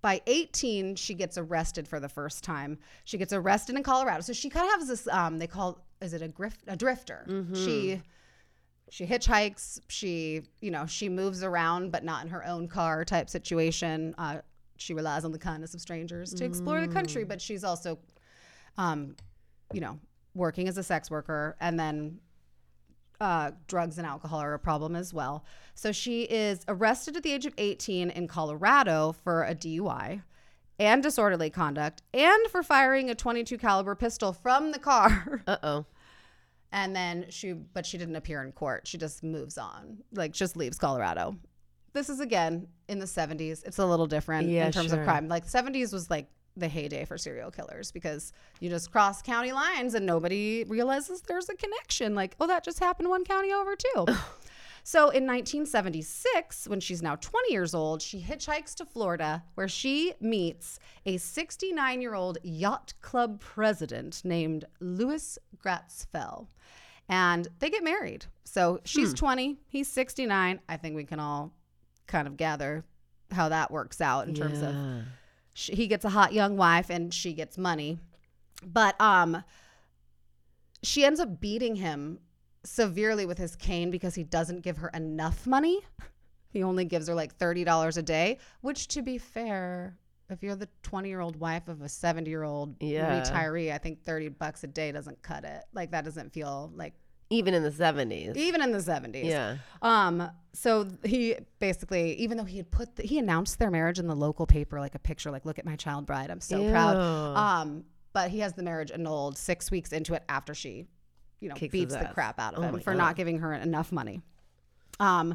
by eighteen, she gets arrested for the first time. She gets arrested in Colorado. So she kind of has this, um, they call, is it a, grif- a drifter? Mm-hmm. She... She hitchhikes, she, you know, she moves around, but not in her own car type situation. Uh, she relies on the kindness of strangers to explore mm. the country, but she's also, um, you know, working as a sex worker, and then uh, drugs and alcohol are a problem as well. So she is arrested at the age of eighteen in Colorado for a D U I and disorderly conduct, and for firing a twenty-two caliber pistol from the car. Uh-oh. And then she, but she didn't appear in court. She just moves on, like just leaves Colorado. This is, again, in the seventies. It's a little different yeah, in terms sure. of crime. Like seventies was like the heyday for serial killers, because you just cross county lines and nobody realizes there's a connection. Like, oh, that just happened one county over too. So in nineteen seventy-six, when she's now twenty years old, she hitchhikes to Florida, where she meets a sixty-nine-year-old yacht club president named Louis Gratzfeld, and they get married. So she's hmm. twenty, he's sixty-nine. I think we can all kind of gather how that works out in yeah. terms of she, he gets a hot young wife and she gets money. But um, she ends up beating him severely with his cane because he doesn't give her enough money. He only gives her like thirty dollars a day, which, to be fair, if you're the twenty-year-old wife of a seventy-year-old yeah. retiree, I think thirty bucks a day doesn't cut it. Like, that doesn't feel like... Even in the seventies. Even in the seventies. Yeah. Um. So he basically, even though he had put... The, he announced their marriage in the local paper, like a picture, like, look at my child bride. I'm so Ew. proud. Um. But he has the marriage annulled six weeks into it after she... you know, Kicks beats the crap out of oh him for God. not giving her enough money. Um,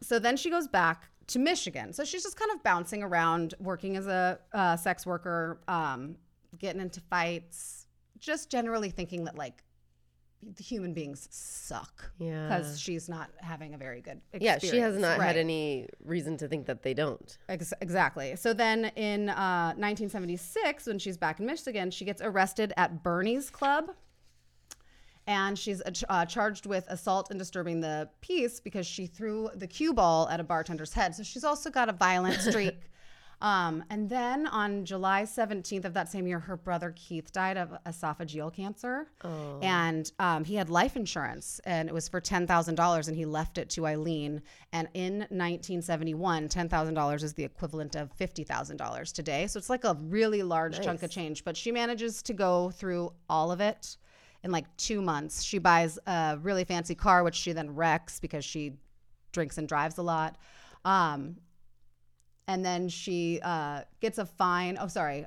so then she goes back to Michigan. So she's just kind of bouncing around, working as a uh, sex worker, um, getting into fights, just generally thinking that, like, human beings suck. Yeah. Because she's not having a very good experience. Yeah, she has not right. had any reason to think that they don't. Ex- exactly. So then in uh, nineteen seventy-six, when she's back in Michigan, she gets arrested at Bernie's Club. And she's uh, charged with assault and disturbing the peace because she threw the cue ball at a bartender's head. So she's also got a violent streak. Um, and then on July seventeenth of that same year, her brother Keith died of esophageal cancer. Oh. And um, he had life insurance, and it was for ten thousand dollars, and he left it to Aileen. And in nineteen seventy-one, ten thousand dollars is the equivalent of fifty thousand dollars today. So it's like a really large nice. chunk of change. But she manages to go through all of it in like two months. She buys a really fancy car, which she then wrecks because she drinks and drives a lot. Um, and then she uh, gets a fine. Oh, sorry.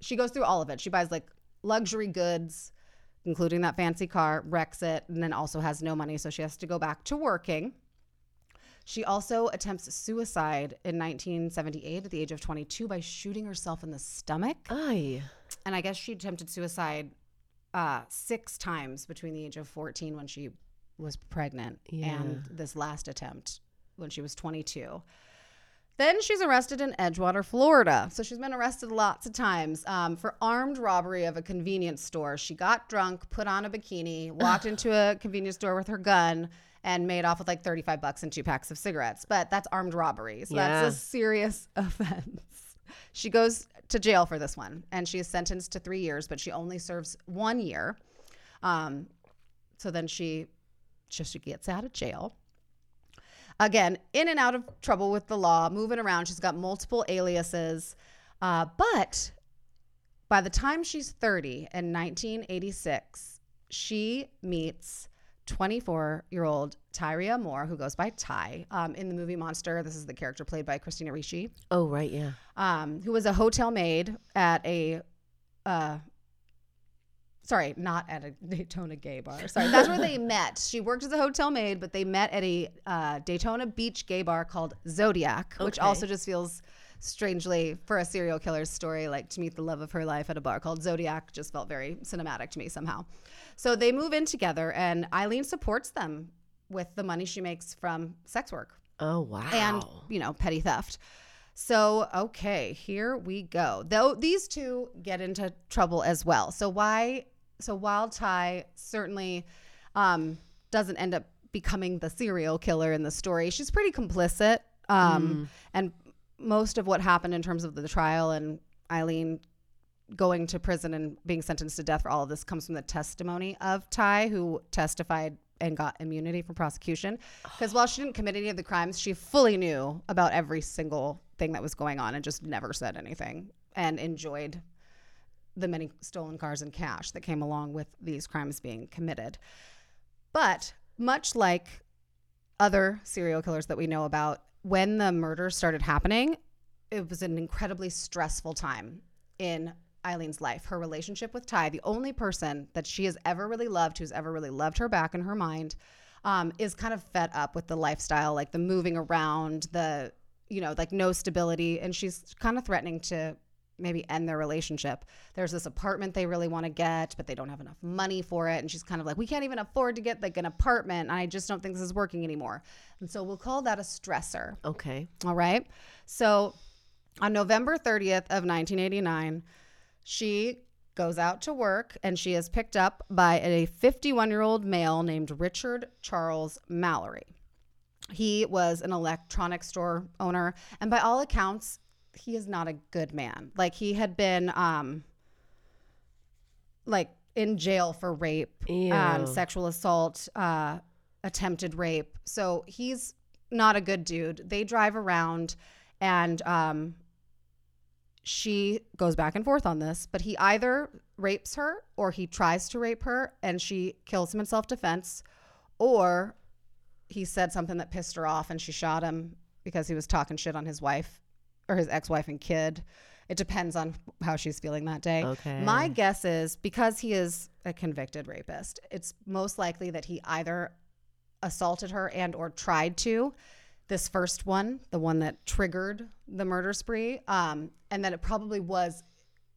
She goes through all of it. She buys like luxury goods, including that fancy car, wrecks it, and then also has no money. So she has to go back to working. She also attempts suicide in nineteen seventy-eight at the age of twenty-two by shooting herself in the stomach. Aye. And I guess she attempted suicide uh, six times between the age of fourteen when she was pregnant yeah. and this last attempt when she was twenty-two. Then she's arrested in Edgewater, Florida. So she's been arrested lots of times um, for armed robbery of a convenience store. She got drunk, put on a bikini, walked into a convenience store with her gun, and made off with like thirty-five bucks and two packs of cigarettes. But that's armed robbery. So yeah. that's a serious offense. She goes to jail for this one, and she is sentenced to three years, but she only serves one year. Um, so then she just gets out of jail. Again, in and out of trouble with the law, moving around. She's got multiple aliases. Uh, but by the time she's thirty in nineteen eighty-six, she meets twenty-four-year-old Tyria Moore, who goes by Ty, um, in the movie Monster. This is the character played by Christina Ricci. Oh, right, yeah. Um, who was a hotel maid at a... Uh, Sorry, not at a Daytona gay bar. Sorry, that's where they met. She worked as a hotel maid, but they met at a uh, Daytona Beach gay bar called Zodiac, okay. which also just feels strangely, for a serial killer's story, like to meet the love of her life at a bar called Zodiac just felt very cinematic to me somehow. So they move in together, and Aileen supports them with the money she makes from sex work. Oh, wow. And, you know, petty theft. So, okay, here we go. Though these two get into trouble as well. So why? So while Ty certainly um, doesn't end up becoming the serial killer in the story, she's pretty complicit. Um, mm. And most of what happened in terms of the trial and Aileen going to prison and being sentenced to death for all of this comes from the testimony of Ty, who testified and got immunity from prosecution. Because while she didn't commit any of the crimes, she fully knew about every single thing that was going on and just never said anything and enjoyed the many stolen cars and cash that came along with these crimes being committed. But much like other serial killers that we know about, when the murders started happening, it was an incredibly stressful time in Eileen's life. Her relationship with Ty, the only person that she has ever really loved, who's ever really loved her back in her mind, um, is kind of fed up with the lifestyle, like the moving around, the you know, like no stability. And she's kind of threatening to maybe end their relationship. There's this apartment they really want to get, but they don't have enough money for it. And she's kind of like, we can't even afford to get like an apartment. And I just don't think this is working anymore. And so we'll call that a stressor. Okay. All right. So on November thirtieth of nineteen eighty-nine, she goes out to work, and she is picked up by a fifty-one-year-old male named Richard Charles Mallory. He was an electronics store owner, and by all accounts, he is not a good man. Like, he had been, um, like, in jail for rape, um, sexual assault, uh, attempted rape. So he's not a good dude. They drive around, and um, she goes back and forth on this, but he either rapes her or he tries to rape her, and she kills him in self-defense, or he said something that pissed her off and she shot him because he was talking shit on his wife or his ex-wife and kid. It depends on how she's feeling that day. Okay. My guess is because he is a convicted rapist, it's most likely that he either assaulted her and or tried to. This first one, the one that triggered the murder spree, um, and then it probably was,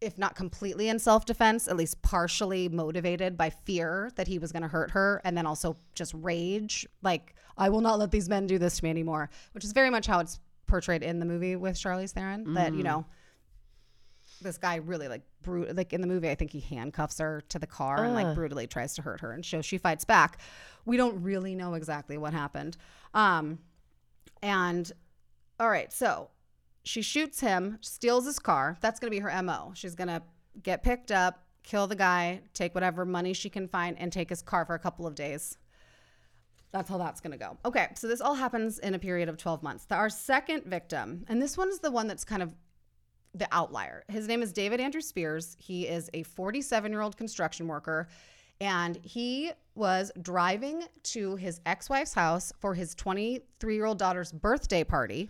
if not completely in self-defense, at least partially motivated by fear that he was going to hurt her, and then also just rage, like, I will not let these men do this to me anymore, which is very much how it's portrayed in the movie with Charlize Theron. Mm. That, you know, this guy really, like, brut- like in the movie, I think he handcuffs her to the car uh. and, like, brutally tries to hurt her, and so she fights back. We don't really know exactly what happened. Um, and, all right, so She shoots him, steals his car. That's going to be her M O. She's going to get picked up, kill the guy, take whatever money she can find, and take his car for a couple of days. That's how that's going to go. Okay, so this all happens in a period of twelve months. Our second victim, and this one is the one that's kind of the outlier. His name is David Andrew Spears. He is a forty-seven-year-old construction worker, and he was driving to his ex-wife's house for his twenty-three-year-old daughter's birthday party.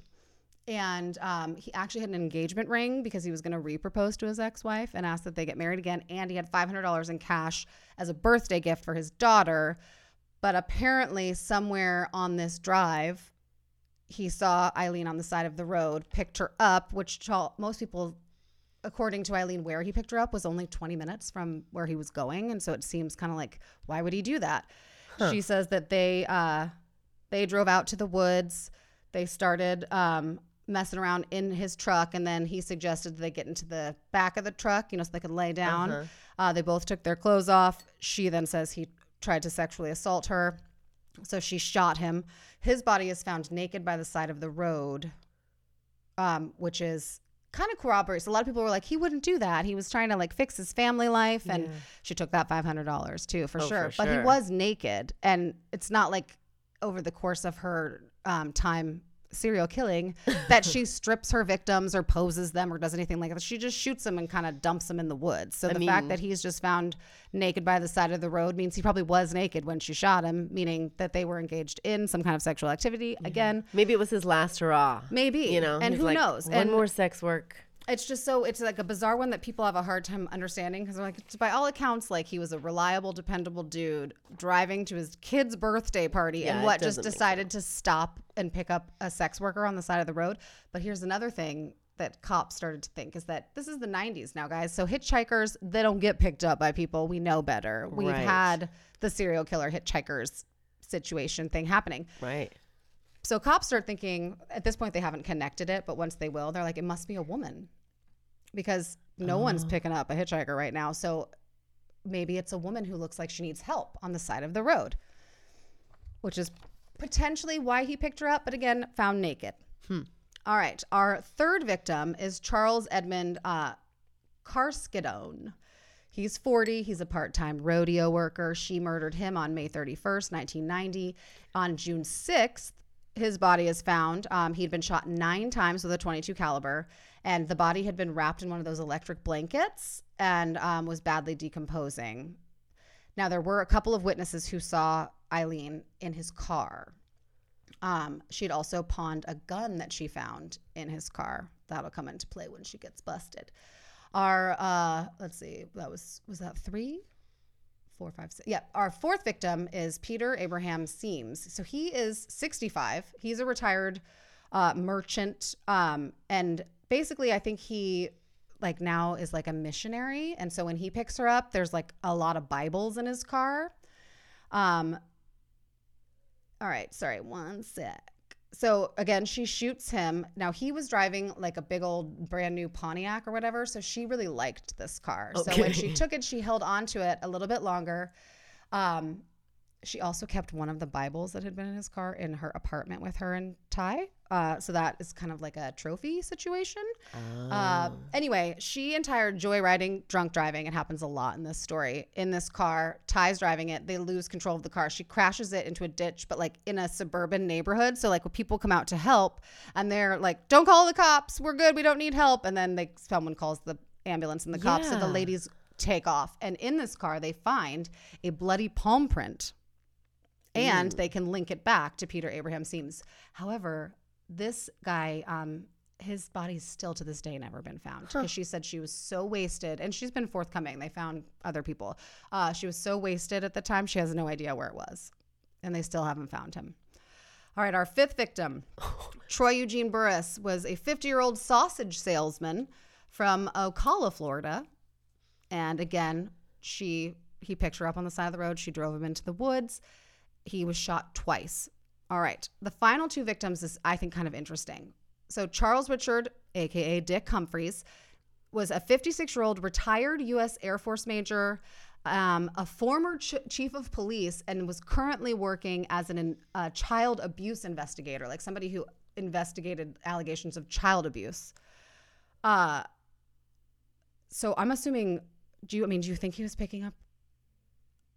And um, he actually had an engagement ring because he was going to repropose to his ex-wife and ask that they get married again. And he had five hundred dollars in cash as a birthday gift for his daughter. But apparently somewhere on this drive, he saw Aileen on the side of the road, picked her up, which ch- most people, according to Aileen, where he picked her up was only twenty minutes from where he was going. And so it seems kind of like, why would he do that? Huh. She says that they uh, they drove out to the woods. They started... Um, messing around in his truck, and then he suggested they get into the back of the truck, you know, so they could lay down. Uh-huh. Uh, they both took their clothes off. She then says he tried to sexually assault her, so she shot him. His body is found naked by the side of the road, um, which is kind of corroborates. A lot of people were like, he wouldn't do that. He was trying to like fix his family life, and yeah. She took that five hundred dollars too, for, oh, sure. for sure. But he was naked, and it's not like over the course of her um, time serial killing that she strips her victims or poses them or does anything like that. She just shoots them and kind of dumps them in the woods. So I the mean, fact that he's just found naked by the side of the road means he probably was naked when she shot him, meaning that they were engaged in some kind of sexual activity. Mm-hmm. Again, maybe it was his last hurrah. Maybe, you know, and who like, knows? One and more sex work. It's just so it's like a bizarre one that people have a hard time understanding because like by all accounts, like he was a reliable, dependable dude driving to his kid's birthday party, yeah, and what just decided to stop and pick up a sex worker on the side of the road. But here's another thing that cops started to think is that this is the nineties now, guys. So hitchhikers, they don't get picked up by people. We know better. We've right. had the serial killer hitchhikers situation thing happening. Right. So cops start thinking, at this point they haven't connected it, but once they will, they're like, it must be a woman because no oh. one's picking up a hitchhiker right now. So maybe it's a woman who looks like she needs help on the side of the road, which is potentially why he picked her up, but again, found naked. Hmm. All right. Our third victim is Charles Edmund uh, Carskaddon. He's forty. He's a part-time rodeo worker. She murdered him on May thirty-first, nineteen ninety. On June sixth, his body is found. Um, he'd been shot nine times with a twenty-two caliber, and the body had been wrapped in one of those electric blankets and um, was badly decomposing. Now, there were a couple of witnesses who saw Aileen in his car. Um, she'd also pawned a gun that she found in his car. That'll come into play when she gets busted. Our, uh, let's see, that was, was that three? Four, five, six. Yeah. Our fourth victim is Peter Abraham Siems. So he is sixty-five. He's a retired uh, merchant. Um, and basically, I think he like now is like a missionary. And so when he picks her up, there's like a lot of Bibles in his car. Um, all right. Sorry. One sec. So again, she shoots him. Now he was driving like a big old brand new Pontiac or whatever. So she really liked this car. Okay. So when she took it, she held onto it a little bit longer. Um, she also kept one of the Bibles that had been in his car in her apartment with her and Ty. Uh, so that is kind of like a trophy situation. Oh. Uh, anyway, she and Ty are joyriding, drunk driving. It happens a lot in this story. In this car, Ty's driving it. They lose control of the car. She crashes it into a ditch, but like in a suburban neighborhood. So like when people come out to help and they're like, don't call the cops. We're good. We don't need help. And then they, someone calls the ambulance and the cops. Yeah. So the ladies take off. And in this car, they find a bloody palm print. And they can link it back to Peter Abraham Siems. However, this guy, um, his body's still to this day never been found. Because huh. she said she was so wasted. And she's been forthcoming. They found other people. Uh, she was so wasted at the time, she has no idea where it was. And they still haven't found him. All right, our fifth victim, Troy Eugene Burris, was a fifty-year-old sausage salesman from Ocala, Florida. And again, she he picked her up on the side of the road. She drove him into the woods. He was shot twice. All right. The final two victims is, I think, kind of interesting. So Charles Richard, a k a. Dick Humphreys, was a fifty-six-year-old retired U S Air Force major, um, a former ch- chief of police, and was currently working as an, a child abuse investigator, like somebody who investigated allegations of child abuse. Uh, so I'm assuming, do you, I mean, do you think he was picking up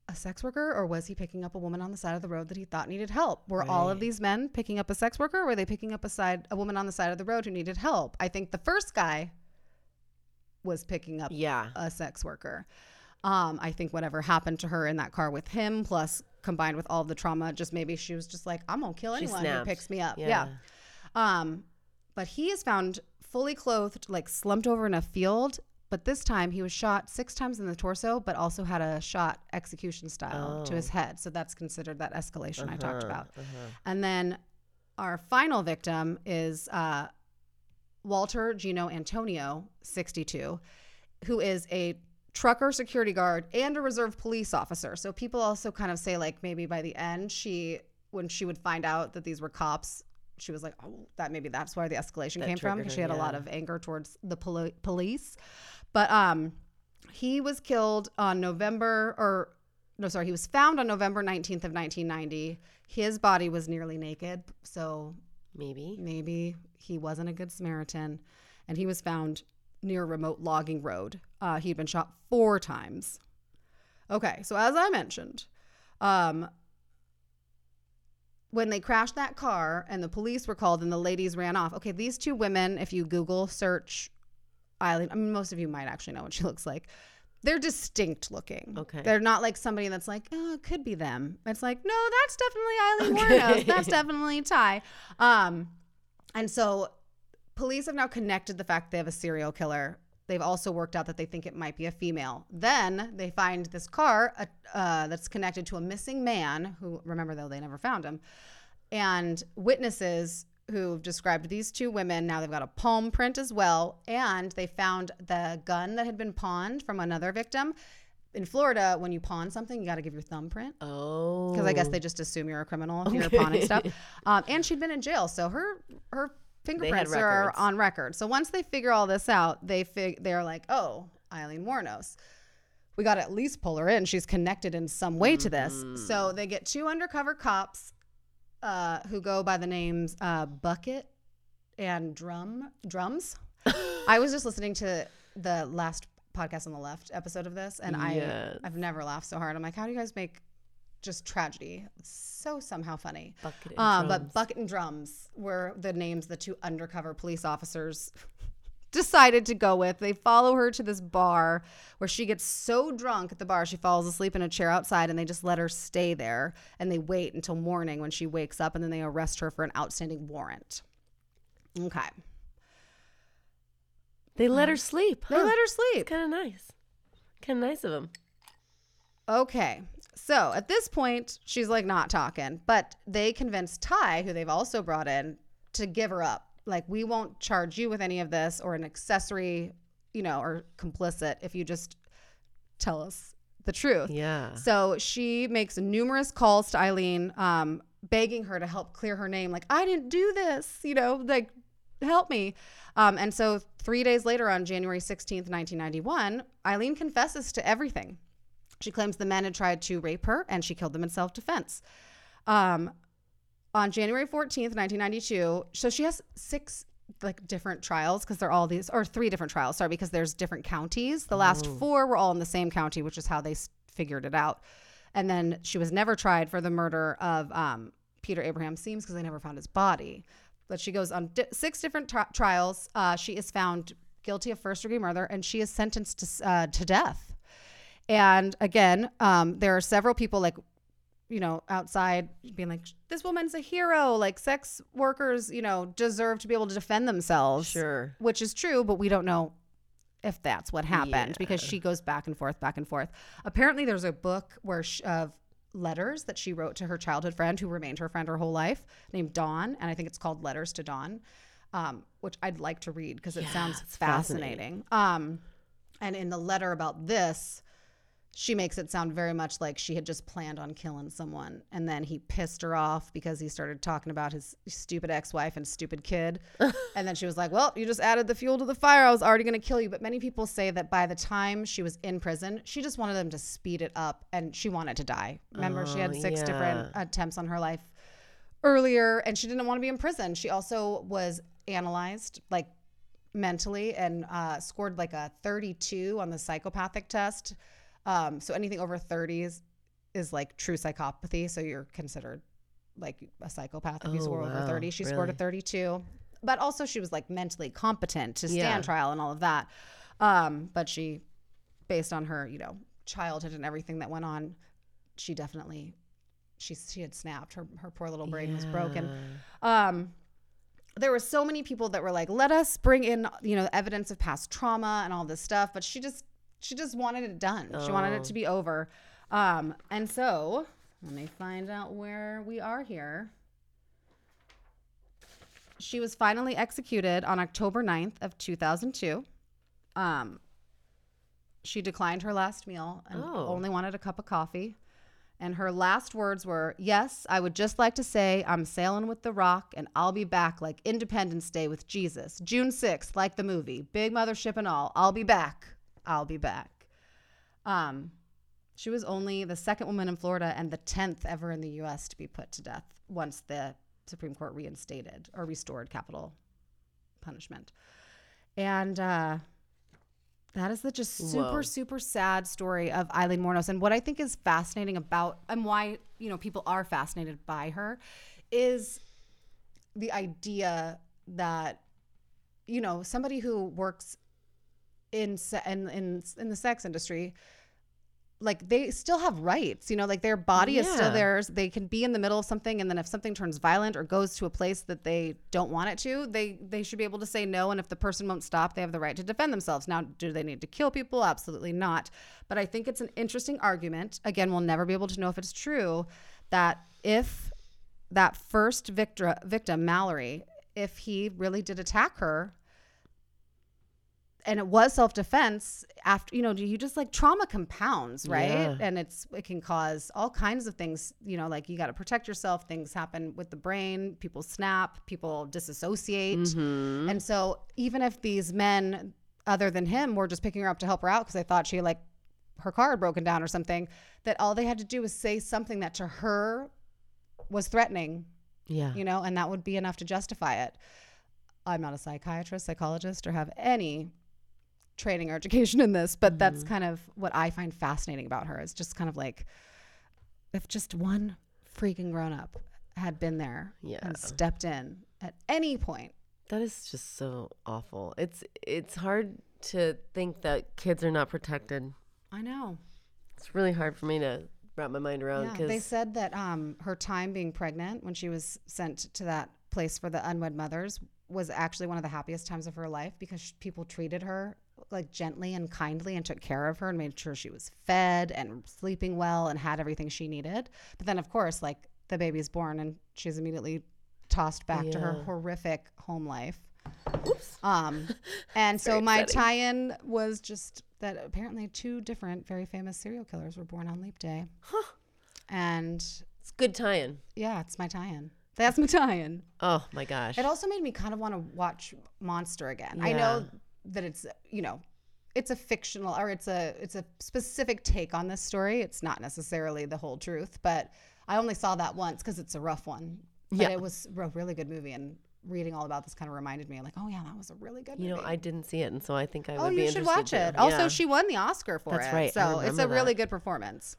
a sex worker, or was he picking up a woman on the side of the road that he thought needed help? Were right. all of these men picking up a sex worker, or were they picking up a side a woman on the side of the road who needed help? I think the first guy was picking up yeah. a sex worker. Um, I think whatever happened to her in that car with him, plus combined with all of the trauma, just maybe she was just like, I'm gonna kill anyone who picks me up. Yeah. yeah. Um, but he is found fully clothed, like slumped over in a field. But this time he was shot six times in the torso, but also had a shot execution style oh. to his head. So that's considered that escalation uh-huh, I talked about. Uh-huh. And then our final victim is uh, Walter Gino Antonio, sixty-two, who is a trucker security guard and a reserve police officer. So people also kind of say, like, maybe by the end, she when she would find out that these were cops, she was like, oh, that maybe that's where the escalation that came from, because she had yeah. a lot of anger towards the poli- police. But um, he was killed on November, or no, sorry, he was found on November nineteenth of nineteen ninety. His body was nearly naked, so maybe maybe he wasn't a good Samaritan, and he was found near a remote logging road. Uh, he'd been shot four times. Okay, so as I mentioned, um, when they crashed that car and the police were called and the ladies ran off. Okay, these two women, if you Google search Aileen, I mean, most of you might actually know what she looks like. They're distinct looking. Okay. They're not like somebody that's like, oh, it could be them. It's like, no, that's definitely Aileen Wuornos. Okay. That's definitely Ty. Um, and so police have now connected the fact they have a serial killer. They've also worked out that they think it might be a female. Then they find this car uh, uh, that's connected to a missing man who, remember though, they never found him. And witnesses who've described these two women. Now they've got a palm print as well. And they found the gun that had been pawned from another victim. In Florida, when you pawn something, you got to give your thumbprint. Oh. Because I guess they just assume you're a criminal if okay. you're pawning stuff. Um, and she'd been in jail. So her her fingerprints are on record. So once they figure all this out, they fig- they're like, oh, Aileen Wuornos. We got to at least pull her in. She's connected in some way mm-hmm. to this. So they get two undercover cops Uh, who go by the names uh, Bucket and Drum Drums. I was just listening to the Last Podcast on the Left episode of this, and yes. I, I've never laughed so hard. I'm like, how do you guys make just tragedy so somehow funny? Bucket and um, drums. But Bucket and Drums were the names the two undercover police officers decided to go with. They follow her to this bar where she gets so drunk at the bar she falls asleep in a chair outside, and they just let her stay there, and they wait until morning when she wakes up, and then they arrest her for an outstanding warrant. Okay. They let um, her sleep. Huh? They let her sleep. Kind of nice. Kind of nice of them. Okay. So at this point, she's like not talking, but they convince Ty, who they've also brought in, to give her up. Like, we won't charge you with any of this or an accessory, you know, or complicit if you just tell us the truth. Yeah. So she makes numerous calls to Aileen, um, begging her to help clear her name. Like, I didn't do this, you know, like, help me. Um, and so three days later, on January sixteenth, nineteen ninety-one, Aileen confesses to everything. She claims the men had tried to rape her and she killed them in self-defense. Um, On January fourteenth, nineteen ninety-two, so she has six like different trials because they're all these, or three different trials, sorry, because there's different counties. The last oh. four were all in the same county, which is how they figured it out. And then she was never tried for the murder of um, Peter Abraham Siems because they never found his body. But she goes on di- six different t- trials. Uh, she is found guilty of first degree murder, and she is sentenced to, uh, to death. And again, um, there are several people like, you know, outside being like, this woman's a hero, like sex workers, you know, deserve to be able to defend themselves. Sure. Which is true, but we don't know if that's what happened yeah. because she goes back and forth, back and forth. Apparently there's a book where she, of letters that she wrote to her childhood friend who remained her friend her whole life named Dawn. And I think it's called Letters to Dawn, um, which I'd like to read because it yeah, sounds fascinating. fascinating. Um, and in the letter about this, she makes it sound very much like she had just planned on killing someone, and then he pissed her off because he started talking about his stupid ex-wife and stupid kid. And then she was like, well, you just added the fuel to the fire. I was already going to kill you. But many people say that by the time she was in prison, she just wanted them to speed it up, and she wanted to die. Remember, oh, she had six yeah. different attempts on her life earlier, and she didn't want to be in prison. She also was analyzed, like, mentally, and uh, scored like a thirty-two on the psychopathic test. Um, so anything over thirty is, is like true psychopathy. So you're considered like a psychopath if oh, you score wow. over thirty. She really? scored a thirty-two. But also she was like mentally competent to stand yeah. trial and all of that. Um, but she, based on her, you know, childhood and everything that went on, she definitely, she she had snapped. Her her poor little brain yeah. was broken. Um, there were so many people that were like, let us bring in, you know, evidence of past trauma and all this stuff. But she just, she just wanted it done. Oh. She wanted it to be over. Um, and so let me find out where we are here. She was finally executed on October ninth of two thousand two. Um, she declined her last meal and oh. only wanted a cup of coffee. And her last words were, yes, I would just like to say I'm sailing with the rock and I'll be back like Independence Day with Jesus. June sixth, like the movie, big mothership and all. I'll be back. I'll be back. Um, she was only the second woman in Florida and the tenth ever in the U S to be put to death once the Supreme Court reinstated or restored capital punishment. And uh, that is the just Whoa. super, super sad story of Aileen Wuornos. And what I think is fascinating about, and why, you know, people are fascinated by her, is the idea that, you know, somebody who works in in in, in the sex industry, like, they still have rights, you know, like their body yeah. is still theirs. They can be in the middle of something, and then if something turns violent or goes to a place that they don't want it to, they they should be able to say no. And if the person won't stop, they have the right to defend themselves. Now, do they need to kill people? Absolutely not. But I think it's an interesting argument. Again, we'll never be able to know if it's true, that if that first victim, victim Mallory, if he really did attack her, and it was self-defense, after, you know, do you just, like, trauma compounds, right? Yeah. And it's it can cause all kinds of things, you know, like, you got to protect yourself. Things happen with the brain. People snap. People disassociate. Mm-hmm. And so even if these men other than him were just picking her up to help her out because they thought she, like, her car had broken down or something, that all they had to do was say something that to her was threatening, yeah, you know, and that would be enough to justify it. I'm not a psychiatrist, psychologist, or have any training or education in this, but mm-hmm. that's kind of what I find fascinating about her. It's just kind of like, if just one freaking grown up had been there yeah. and stepped in at any point. That is just so awful. It's it's hard to think that kids are not protected. I know. It's really hard for me to wrap my mind around. Yeah, 'cause they said that um, her time being pregnant, when she was sent to that place for the unwed mothers, was actually one of the happiest times of her life, because people treated her like gently and kindly and took care of her and made sure she was fed and sleeping well and had everything she needed. But then, of course, like, the baby's born and she's immediately tossed back yeah. to her horrific home life. Oops. Um, and so my upsetting. tie-in was just that apparently two different very famous serial killers were born on Leap Day. Huh. And it's good tie-in. Yeah, it's my tie-in. That's my tie-in. Oh, my gosh. It also made me kind of want to watch Monster again. Yeah. I know that it's, you know, it's a fictional, or it's a it's a specific take on this story. It's not necessarily the whole truth, but I only saw that once because it's a rough one. But yeah. it was a really good movie, and reading all about this kind of reminded me, like, oh yeah, that was a really good you movie. You know, I didn't see it, and so I think I oh, would be interested. Oh, you should watch it. Yeah. Also, she won the Oscar for That's it. That's right. So it's a really that. good performance.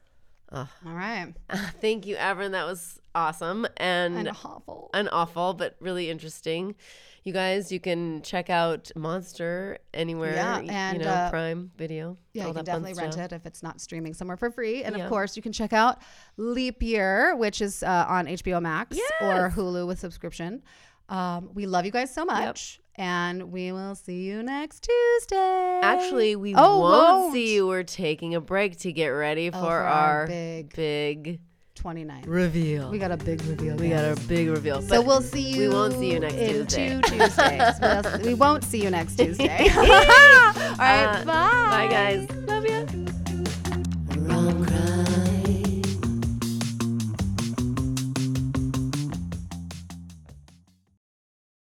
Ugh. All right. Thank you, Averin. That was awesome and, and awful. And awful, but really interesting. You guys, you can check out Monster anywhere, yeah, and, you know, uh, Prime Video. Yeah, you can definitely rent it if it's not streaming somewhere for free. And, yeah. of course, you can check out Leap Year, which is uh, on H B O Max yes. or Hulu with subscription. Um, we love you guys so much. Yep. And we will see you next Tuesday. Actually, we oh, won't, won't see you. We're taking a break to get ready for, oh, for our, our big, big twenty-ninth reveal. We got a big reveal. We guys. got a big reveal. So we'll see you. We won't see you next in Tuesday. Two Tuesdays. we'll, we won't see you next Tuesday. All right. Uh, bye. Bye, guys. Love you. Rom Crime.